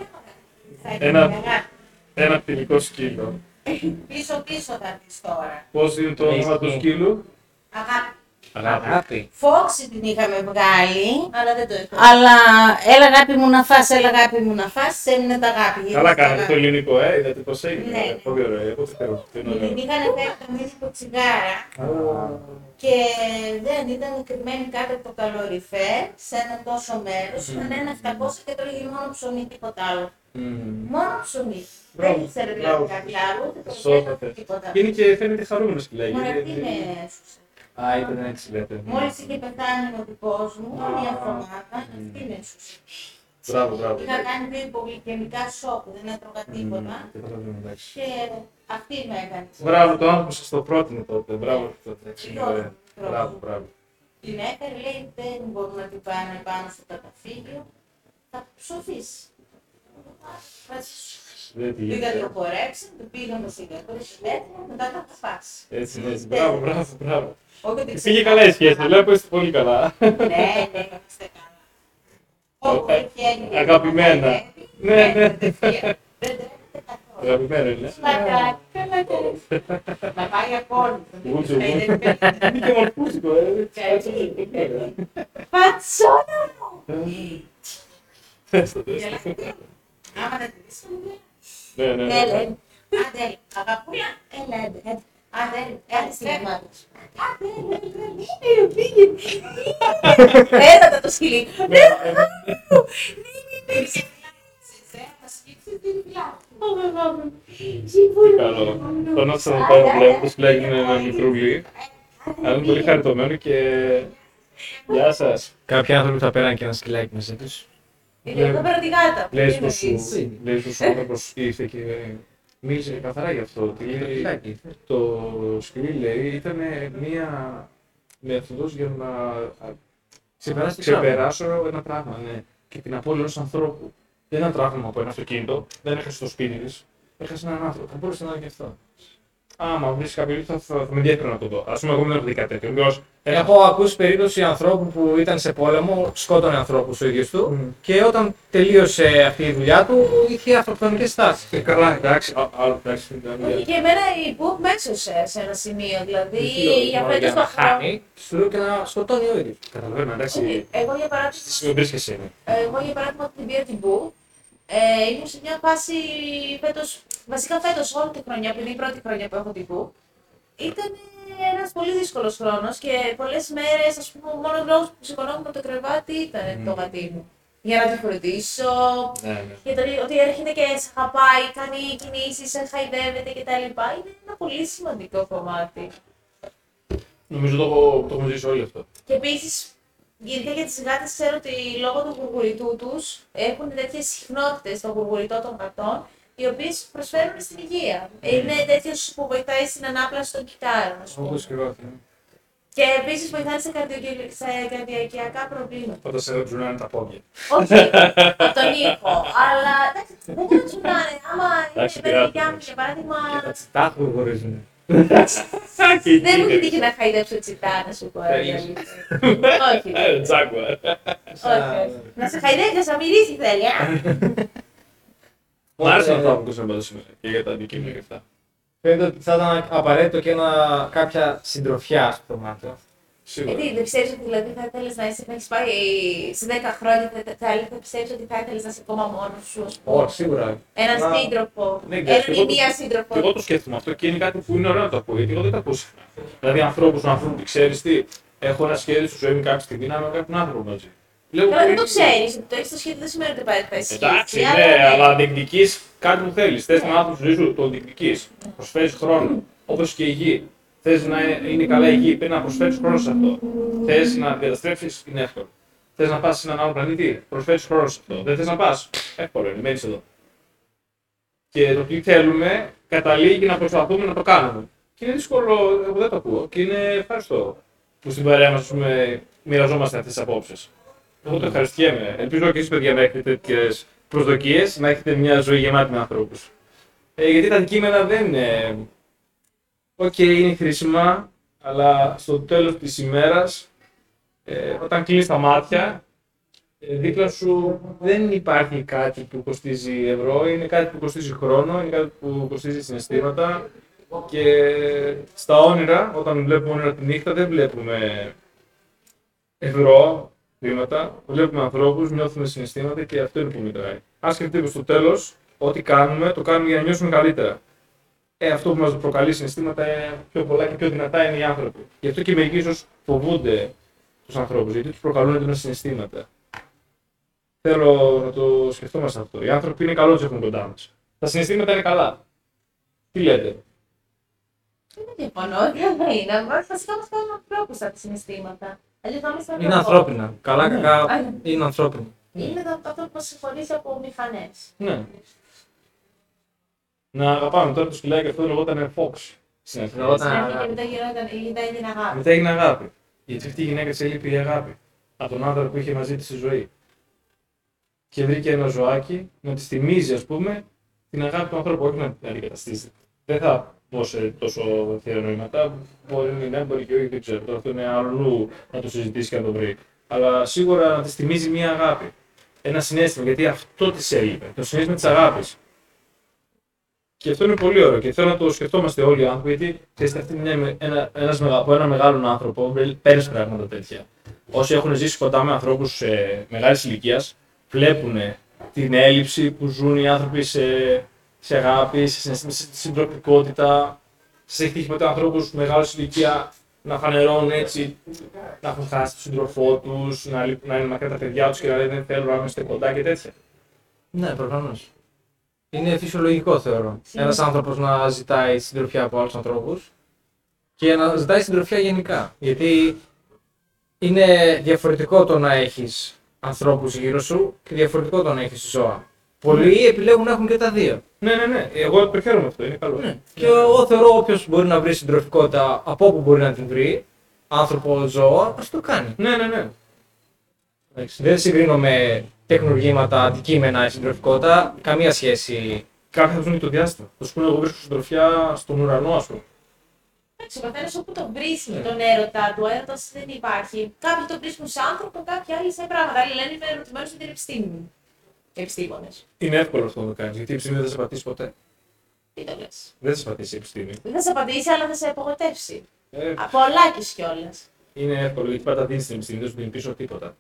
είναι ωραία. Ένα πτυλικό σκύλο. Πίσω θα έρθεις τώρα. Πώς είναι το όνομα του σκύλου? Αγάπη. Φόξη την είχαμε βγάλει, αλλά δεν το έφερε. Αλλά έλα αγάπη μου να φας, έμεινε τα αγάπη. Καλά κάνατε το ελληνικό, είδατε πως έγινε. Ναι. Πολύ ωραία, εγώ θέλω. Την είχανε πέρα το μύθικο τσιγάρα και δεν ήταν κρυμμένη κάτω από το καλοριφέρ σε ένα τόσο μέρος. Ήταν ένα 700 και τρώγει μόνο ψωμί, τίποτα άλλο. Μόνο ψωμί. Δεν ήξερε δηλαδή κάτι άλλο, τίποτα. Είναι και φαίνεται χαρούμενος και λέγει. Μόλις είχε πεθάνει ο δικός μου, μία εβδομάδα, αυτή με έσωσε. Είχα κάνει δύο υπογλυκαιμικά σοκ, δεν έτρωγα τίποτα και αυτή με έκανε. Μπράβο, το άνθρωπο σας το πρότεινε τότε, μπράβο τότε. Την έφερε, λέει δεν μπορούμε να την πάνε πάνω στο καταφύγιο, θα ψωθείς. Πήγα να το χορέψω, το πήγαμε σε 200 μέτρα, μετά θα το φάσει. Έτσι, έτσι. Μπράβο, μπράβο, μπράβο. Πήγε καλά η σχέση, βλέπω είστε πολύ καλά. Ναι, ναι, είμαστε καλά. Αγαπημένα. Ναι, ναι. Αγαπημένα είναι. Καλά, καλά και να πάει ακόμη. Είναι και μορφούστικο, έτσι. Πατσόνα μου! Άμα δεν τη δεις, Έλεν, Αντέλ, αγαπούλα, έλα, Αντέλ. Αντέλ, έλα τα το σκυλί. Δεν ξεφυλάξεις, θα σκύψεις την πλάτη. Καλό. Θάνος θα τον πάω βλέπω, σπλέγει ένα μικρούλι. Αλλά είναι πολύ χαριτωμένο και... Γεια σας. Κάποιοι άνθρωποι θα πέραν και ένα σκυλάκι μαζί τους. Εγώ πέρα τη γάτα. Λες πως ο άνθρωπος ήρθε και μίλησε καθαρά γι' αυτό. Το σκυλί λέει ήταν μία μεθοδός για να ξεπεράσω ένα τραύμα και την απώλεια ενός ανθρώπου. Δεν ήταν τραύμα από ένα αυτοκίνητο, δεν έχασε το σπίτι της, έχασε έναν άνθρωπο. Θα μπορούσε να είναι και αυτό. Άμα βρει κάποιον θα με ενδιαφέρει να το δω. Ας πούμε, εγώ δεν έχω δει κάτι τέτοιο. Έχω ακούσει περίπτωση ανθρώπου που ήταν σε πόλεμο, σκότωνε ανθρώπους ο ίδιος του και όταν τελείωσε αυτή η δουλειά του είχε αυτοκτονικές τάσεις. Καλά, εντάξει. Και εμένα η Boop με έσωσε σε ένα σημείο. Δηλαδή η απέτηση να χάνει, σου λέω και να σκοτώνει ο ίδιος. Καταλαβαίνω, εντάξει. Εγώ για παράδειγμα την πήρα την Boop. Ήμουν σε μια φάση φέτος, βασικά φέτος όλη τη χρονιά, επειδή η πρώτη χρονιά που έχω την Boop, ήταν ένας πολύ δύσκολος χρόνος και πολλές μέρες, ας πούμε, ο μόνος λόγος που σηκωνόμουν από το κρεβάτι ήταν το γατί μου. Για να το φροντίσω, γιατί ότι έρχεται και σε χαπάει, κάνει κινήσεις, σε χαϊδεύεται κτλ. Είναι ένα πολύ σημαντικό κομμάτι. Νομίζω το έχουμε ζήσει όλοι αυτό. Και επίσης, γενικά για τις γάτες ξέρω ότι λόγω του γουργουριτού τους έχουν τέτοιες συχνότητες στο γουργουριτό των γατών, οι οποίες προσφέρουν στην υγεία. Είναι τέτοιος που βοηθάει στην ανάπλαση των κυτάρων, ας πούμε. Όπως και εγώ. Και επίσης βοηθάει σε καρδιακιακά προβλήματα. Όταν σε τζουνάνε τα πόδια. Όχι, από τον ήχο. Αλλά εντάξει, δεν θα τζουνάνε. Άμα είναι η παιδιά μου, για παράδειγμα. Και τα τσιτάχου γορίζουνε. Δεν μου τύχει να χαϊδέψω τσιτά, να σου πω. Όχι. Τζάκουα. Να σε χαϊδέψει, να σε μυρίσει θέλει. Μου άρεσε αυτά που ακούσαμε εδώ σήμερα και για τα αντικείμενα και αυτά. Φαίνεται ότι θα ήταν απαραίτητο και κάποια συντροφιά στο μάτι. Σίγουρα. Δεν ξέρεις ότι δηλαδή θα ήθελες να είσαι, να έχεις πάει σε 10 χρόνια, θα πιστεύεις ότι θα ήθελες να είσαι ακόμα μόνος σου, ας πούμε. Όχι, σίγουρα. Έναν σύντροφο. Ναι, έναν ή μία σύντροφο. Και εγώ το σκέφτομαι αυτό και είναι κάτι που είναι ωραίο να το ακούω, γιατί εγώ δεν το ακούσα. Δηλαδή, ανθρώπους να βρουν, ξέρεις τι, έχω ένα σχέδιο στη ζωή μου κάποια στιγμή να είμαι κάποιον άνθρωπο μαζί. Καλά, δεν το ξέρεις, ότι το έχεις στο σχέδιο δεν σημαίνει ότι πάει να ισχύει. Εντάξει, ναι, αλλά διεκδικείς κάτι που θέλεις. Θες να άνθρωπο στη ζωή σου, το διεκδικείς. Προσφέρεις χρόνο, όπως και η γη. Θες να είναι καλά η γη, πρέπει να προσφέρεις χρόνο σε αυτό. Θες να διαταστρέψεις, είναι εύκολο. Θες να πας σε έναν άλλο πλανήτη, προσφέρεις χρόνο σε αυτό. Δεν θες να πας, εύκολο είναι, μένεις εδώ. Και το τι θέλουμε καταλήγει να προσπαθούμε να το κάνουμε. Και είναι δύσκολο, εγώ δεν το ακούω και είναι ευχαριστώ που στην παρέα μας μοιραζόμαστε αυτές τις απόψεις. Εγώ το ευχαριστιέμαι. Ελπίζω και εσείς, παιδιά, να έχετε τέτοιες προσδοκίες, να έχετε μια ζωή γεμάτη με ανθρώπους. Γιατί τα αντικείμενα δεν είναι. Οκ, είναι χρήσιμα, αλλά στο τέλος της ημέρας, όταν κλείνεις τα μάτια, δίπλα σου δεν υπάρχει κάτι που κοστίζει ευρώ, είναι κάτι που κοστίζει χρόνο, είναι κάτι που κοστίζει συναισθήματα. Και στα όνειρα, όταν βλέπουμε όνειρα τη νύχτα, δεν βλέπουμε ευρώ. Βλέπουμε ανθρώπους, νιώθουμε συναισθήματα και αυτό είναι που μετράει. Αν σκεφτείτε πως στο τέλος, ό,τι κάνουμε, το κάνουμε για να νιώσουμε καλύτερα. Αυτό που μας προκαλεί συναισθήματα πιο πολλά και πιο δυνατά είναι οι άνθρωποι. Γι' αυτό και μερικοί ίσως φοβούνται τους ανθρώπους, γιατί τους προκαλούν έντονα συναισθήματα. Θέλω να το σκεφτόμαστε αυτό. Οι άνθρωποι είναι καλό να τους έχουν κοντά μας. Τα συναισθήματα είναι καλά. Τι λέτε? Δεν διαφωνώ, δεν είναι. Βασικά μας κάνουν ανθρώπους από τα συναισθήματα. Είναι ανθρώπινα. Καλά, κακά είναι ανθρώπινα. Είναι αυτό που μας συγχωρίζει από μηχανές. Ναι. Να αγαπάμε τώρα το σκυλάκι αυτό λεγόταν Fox. Συνέχεια. Μετά έγινε αγάπη. Μετά έγινε αγάπη. Γιατί αυτή η γυναίκα της έλειπε η αγάπη από τον άνθρωπο που είχε μαζί της στη ζωή. και βρήκε ένα ζωάκι να τη θυμίζει, ας πούμε, την αγάπη του ανθρώπου, όχι να την αντικαταστήσει. Δεν θα πω σε τόσο θεωνόηματα, μπορεί να μπορεί και όχι, δεν ξέρω. Αυτό είναι αλλού να το συζητήσει και να το βρει. Αλλά σίγουρα να τη θυμίζει μια αγάπη. Ένα συνέστημα, γιατί αυτό της έλειπε. Το συνέστημα της αγάπης. Και αυτό είναι πολύ ωραίο και θέλω να το σκεφτόμαστε όλοι οι άνθρωποι, γιατί ξέρετε, αυτή είναι από έναν μεγάλο άνθρωπο, παίρνεις πράγματα τέτοια. Όσοι έχουν ζήσει κοντά με ανθρώπους μεγάλης ηλικίας, βλέπουν την έλλειψη που ζουν οι άνθρωποι σε αγάπη, σε συντροπικότητα. Σας έχει τύχει ποτέ ανθρώπους μεγάλης ηλικία να φανερώνουν έτσι, να έχουν χάσει τον σύντροφό τους, να είναι μακριά τα παιδιά τους και να λένε δεν θέλω να είμαστε κοντά και τέτοια. Ναι, προφανώς. Είναι φυσιολογικό, θεωρώ. Ένας άνθρωπος να ζητάει συντροφιά από άλλους ανθρώπους και να ζητάει συντροφιά γενικά. Γιατί είναι διαφορετικό το να έχεις ανθρώπους γύρω σου και διαφορετικό το να έχεις ζώα. Πολλοί επιλέγουν να έχουν και τα δύο. Ναι, ναι, ναι. Εγώ υπερχαίρομαι αυτό. Είναι καλό. Ναι. Και εγώ θεωρώ όποιος μπορεί να βρει συντροφικότητα από όπου μπορεί να την βρει, άνθρωπο, ζώα, ας το κάνει. Ναι, ναι, ναι. Δεν συγκρίνω με τεχνουργήματα, αντικείμενα ή συντροφικότητα, καμία σχέση. Κάποιοι θα ζουν το διάστημα. Θα σου πούνε εγώ βρίσκω συντροφιά στον ουρανό, ας πούμε. Εντάξει, ο καθένας όπου τον βρίσκει τον έρωτα του, ο έρωτας δεν υπάρχει. Κάποιοι τον βρίσκουν σε άνθρωπο, κάποιοι άλλοι σε πράγματα. Άλλοι λένε είμαι ερωτημένος με την επιστήμη. Επιστήμονες. Είναι εύκολο αυτό να το κάνεις, γιατί η επιστήμη δεν θα σε πατήσει ποτέ. Τι το λες. Δεν θα σε πατήσει η επιστήμη. Δεν θα σε πατήσει, αλλά θα σε απογοητεύσει. Απολάκεις κιόλας. Είναι εύκολο, γιατί πάντα δίνεις την επιστήμη, δεν σου δίνει πίσω τίποτα.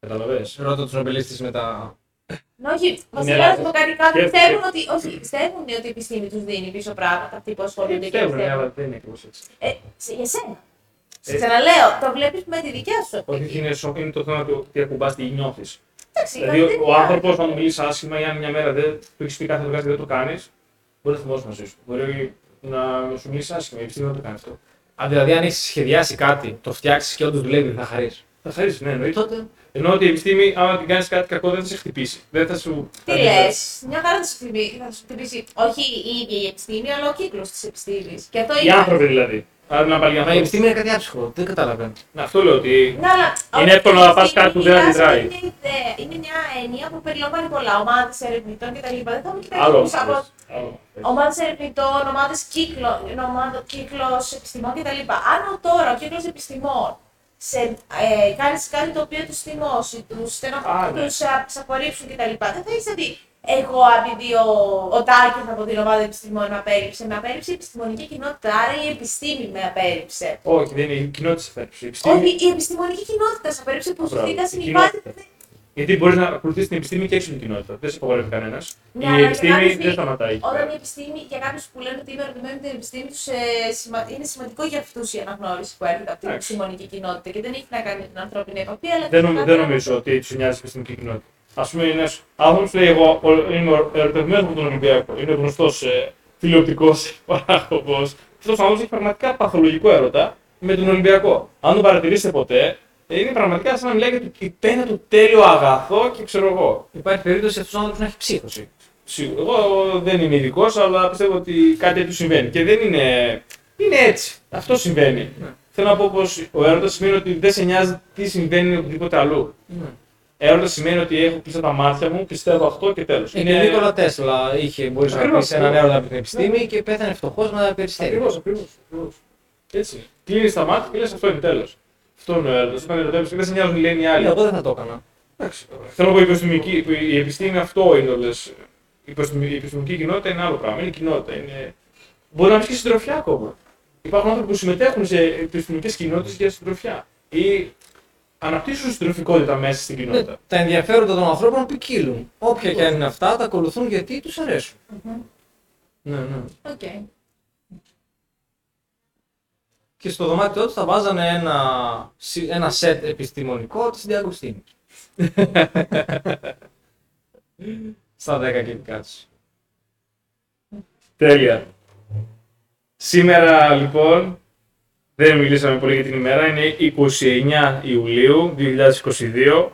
Καταλαβαίνεις. Ρώτα τους νομπελίστες μετά. Όχι, βασικά θα το κάνει κάποιοι. Πιστεύουν ότι η επιστήμη τους δίνει πίσω πράγματα. Αυτοί που ασχολούνται και πιστεύουν. Πιστεύουν, αλλά δεν είναι ακριβώς έτσι. Για σένα. Ξαναλέω, το βλέπεις με τη δικιά σου. Όχι, είναι το θέμα του τι ακουμπάς, τι νιώθεις. Δηλαδή, ο άνθρωπος να μου μιλήσει άσχημα, ή αν μια μέρα δεν του έχεις πει κάθε φορά και δεν το κάνεις, μπορεί να θυμώσει μαζί σου. Μπορεί να σου μιλήσει άσχημα, η επιστήμη δεν το κάνει αυτό. Αν δηλαδή, αν έχεις σχεδιάσει κάτι, το φτιάξεις και όντως δουλεύει, θα χαρείς. Θα χαρίσεις, ναι, εννοείται. Τότε... Ενώ ότι η επιστήμη, άμα την κάνεις κάτι κακό, δεν θα σε χτυπήσει. Δεν θα σου. Τι λες, μια χαρά θα σου χτυπήσει. Όχι η ίδια η επιστήμη, αλλά ο κύκλος της επιστήμης. Και αυτό οι είναι... άνθρωποι δηλαδή. Μα η επιστήμη είναι κάτι άψυχο, δεν καταλαβαίνω. Αυτό λέω ότι. Να, είναι εύκολο να πας κάτι που δεν αντιδράει. Είναι μια έννοια που περιλαμβάνει πολλά. Ομάδες ερευνητών κτλ. Δεν θα μου κοιτάξει από. Ομάδες ερευνητών, ομάδες κύκλος επιστημών κτλ. Αν τώρα ο κύκλος επιστημών κάνει κάτι το οποίο του θυμώσει, του απορρίψουν κτλ. Δεν θα είσαι ότι εγώ, επειδή ο Τάκης από την ομάδα επιστημόνων με απέρριψε η επιστημονική κοινότητα, άρα η επιστήμη με απέρριψε. Όχι, δεν είναι η κοινότητα σε απέρριψε. Όχι, η επιστημονική κοινότητα σε απέρριψε που σου δίκα συνυπάτη. Γιατί μπορεί να ακολουθήσει την επιστήμη και έξω την κοινότητα. Δεν σε απογορεύει κανένα. Η επιστήμη δεν σταματάει. Όταν η επιστήμη, για κάποιου που λένε ότι είμαι ερωτημένοι με την επιστήμη του, είναι σημαντικό για αυτού η αναγνώριση που έρχεται από την επιστημονική κοινότητα και δεν έχει να κάνει με την ανθρώπινη επαφή. Δεν νομίζω ότι του νοιάζει η επιστημονική κοινότητα. Ας πούμε, ένας άνθρωπος λέει: εγώ είμαι ερωτευμένος με τον Ολυμπιακό. Είναι γνωστός τηλεοπτικός παράγωγος. Αυτός ο άνθρωπος έχει πραγματικά παθολογικό έρωτα με τον Ολυμπιακό. Αν τον παρατηρήσετε ποτέ, είναι πραγματικά σαν να μιλάει για το υπένα του τέλειο αγαθό και ξέρω εγώ. Υπάρχει περίπτωση αυτός ο άνθρωπος να έχει ψύχωση. Σίγουρα. Εγώ δεν είμαι ειδικός, αλλά πιστεύω ότι κάτι έτσι συμβαίνει. Και δεν είναι. Είναι έτσι. Αυτό συμβαίνει. Ναι. Θέλω να πω πως ο έρωτας σημαίνει ότι δεν σε νοιάζει τι συμβαίνει οπουδήποτε αλλού. Ναι. Έρωτα σημαίνει ότι έχω κλειστά τα μάτια μου, πιστεύω αυτό και τέλος. Είναι Νίκολα Τέσλα, μπορείς να πεις έναν έρωτα από την επιστήμη και πέθανε φτωχός με ένα περιστέρι. Ακριβώς. Έτσι. Κλείνεις τα μάτια και λες αυτό είναι τέλος. Αυτό είναι ο έρωτας. Δεν σε νοιάζουν οι λένε οι άλλοι. Εγώ δεν θα το έκανα. Θέλω να πω η επιστήμη αυτό είναι όλες. Η επιστημονική κοινότητα είναι άλλο πράγμα. Είναι κοινότητα. Μπορεί να βρεις και συντροφιά ακόμα. Υπάρχουν άνθρωποι που συμμετέχουν σε επιστημονικές κοινότητες για συντροφιά. Αναπτύσσουν συντροφικότητα μέσα στην κοινότητα. Τα ενδιαφέροντα των ανθρώπων ποικίλουν. Όποια και αν είναι αυτά, τα ακολουθούν γιατί τους αρέσουν. Ναι, ναι. Okay. Και στο δωμάτιό τους θα βάζανε ένα σετ επιστημονικό της Διαγκοστίνης. Στα 10 και δικά τους. Τέλεια. Σήμερα λοιπόν. Δεν μιλήσαμε πολύ για την ημέρα, είναι 29 Ιουλίου 2022,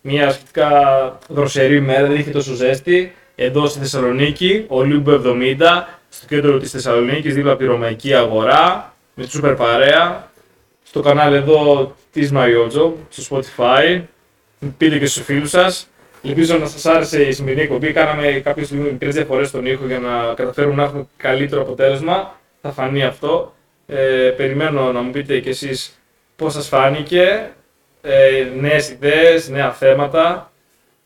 μια σχετικά δροσερή μέρα, δεν είχε τόσο ζέστη, εδώ στη Θεσσαλονίκη, Ολύμπου 70, στο κέντρο της Θεσσαλονίκης, δίπλα από τη Ρωμαϊκή Αγορά, με τη Σούπερ Παρέα, στο κανάλι εδώ της My Ojo, στο Spotify, πείτε και στους φίλους σας. Ελπίζω να σας άρεσε η σημερινή εκπομπή. Κάναμε κάποιες μικρές διαφορές στον ήχο για να καταφέρουμε να έχουμε καλύτερο αποτέλεσμα. Θα φανεί αυτό. Περιμένω να μου πείτε κι εσείς πώς σας φάνηκε. Νέες ιδέες, νέα θέματα.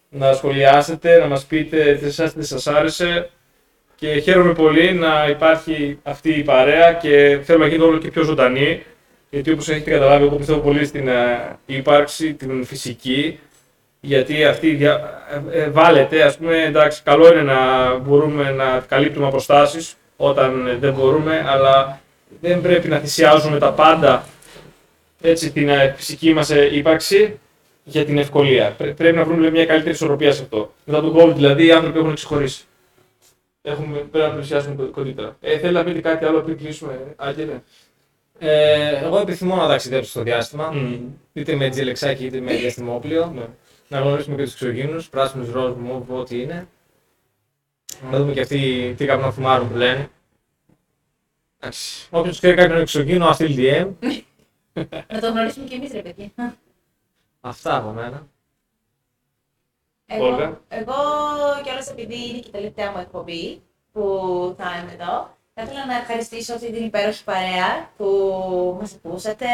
Να σχολιάσετε, να μας πείτε τι σας άρεσε. Και χαίρομαι πολύ να υπάρχει αυτή η παρέα και θέλουμε να γίνει όλο και πιο ζωντανή. Γιατί όπως έχετε καταλάβει, εγώ πιστεύω πολύ στην ύπαρξη, την φυσική. Γιατί αυτή βάλεται, ας πούμε, εντάξει, καλό είναι να μπορούμε να καλύπτουμε αποστάσεις όταν δεν μπορούμε, αλλά δεν πρέπει να θυσιάζουμε τα πάντα, έτσι, την φυσική μας ύπαρξη για την ευκολία. Πρέπει να βρούμε μια καλύτερη ισορροπία σε αυτό. Μετά τον COVID, δηλαδή, οι άνθρωποι έχουν ξεχωρίσει. Πρέπει να πλησιάσουμε κοντύτερα. Θέλει να πείτε κάτι άλλο πριν κλείσουμε, Άγγελε? Εγώ επιθυμώ να ταξιδέψω στο διάστημα, είτε με τζελεξάκι είτε με διαστημόπλιο. Ναι. Να γνωρίσουμε και τους εξωγήινους, πράσινους, ροζ, μοβ, ό,τι είναι. Να δούμε και αυτοί τι καπνοφουμάρουν που λένε. Όποιος ξέρει κάποιον εξωγήινο, ας στείλει DM. Να το γνωρίσουμε κι εμείς, ρε παιδιά. Αυτά από μένα. Εγώ κιόλας, επειδή είναι και η τελευταία μου εκπομπή που θα είμαι εδώ, θα ήθελα να ευχαριστήσω αυτή την υπέροχη παρέα που μας ακούσατε,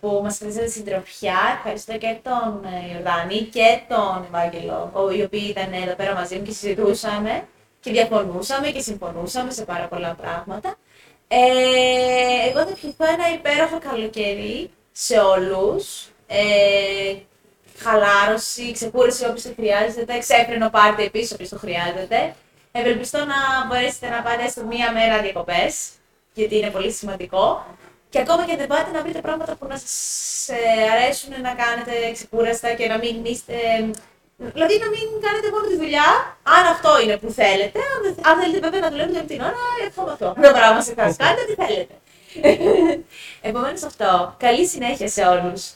που μας χρειάζεται συντροφιά. Ευχαριστώ και τον Ιορδάνη και τον Ευάγγελο, οι οποίοι ήταν εδώ πέρα μαζί μου και συζητούσαμε και διαφωνούσαμε και συμφωνούσαμε σε πάρα πολλά πράγματα. Εγώ θα ευχηθώ ένα υπέροχο καλοκαίρι σε όλους. Χαλάρωση, ξεκούραση όποιος το χρειάζεται, εξέφρενο πάρτι επίσης όποιος το χρειάζεται. Ευελπιστώ να μπορέσετε να πάτε στο μία μέρα διακοπές, γιατί είναι πολύ σημαντικό. Και ακόμα και αν δεν πάτε, να βρείτε πράγματα που να σας αρέσουν να κάνετε ξεκούραστα και να μην είστε. Δηλαδή να μην κάνετε μόνο τη δουλειά, αν αυτό είναι που θέλετε. Αν θέλετε, βέβαια, να δουλεύετε όλη την ώρα, αυτό αυτό. Το πράγμα σε φάση. Κάνετε τι θέλετε. Επομένως, αυτό. Καλή συνέχεια σε όλους.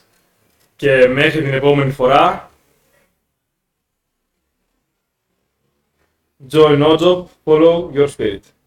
Και μέχρι την επόμενη φορά. Join our job, follow your spirit.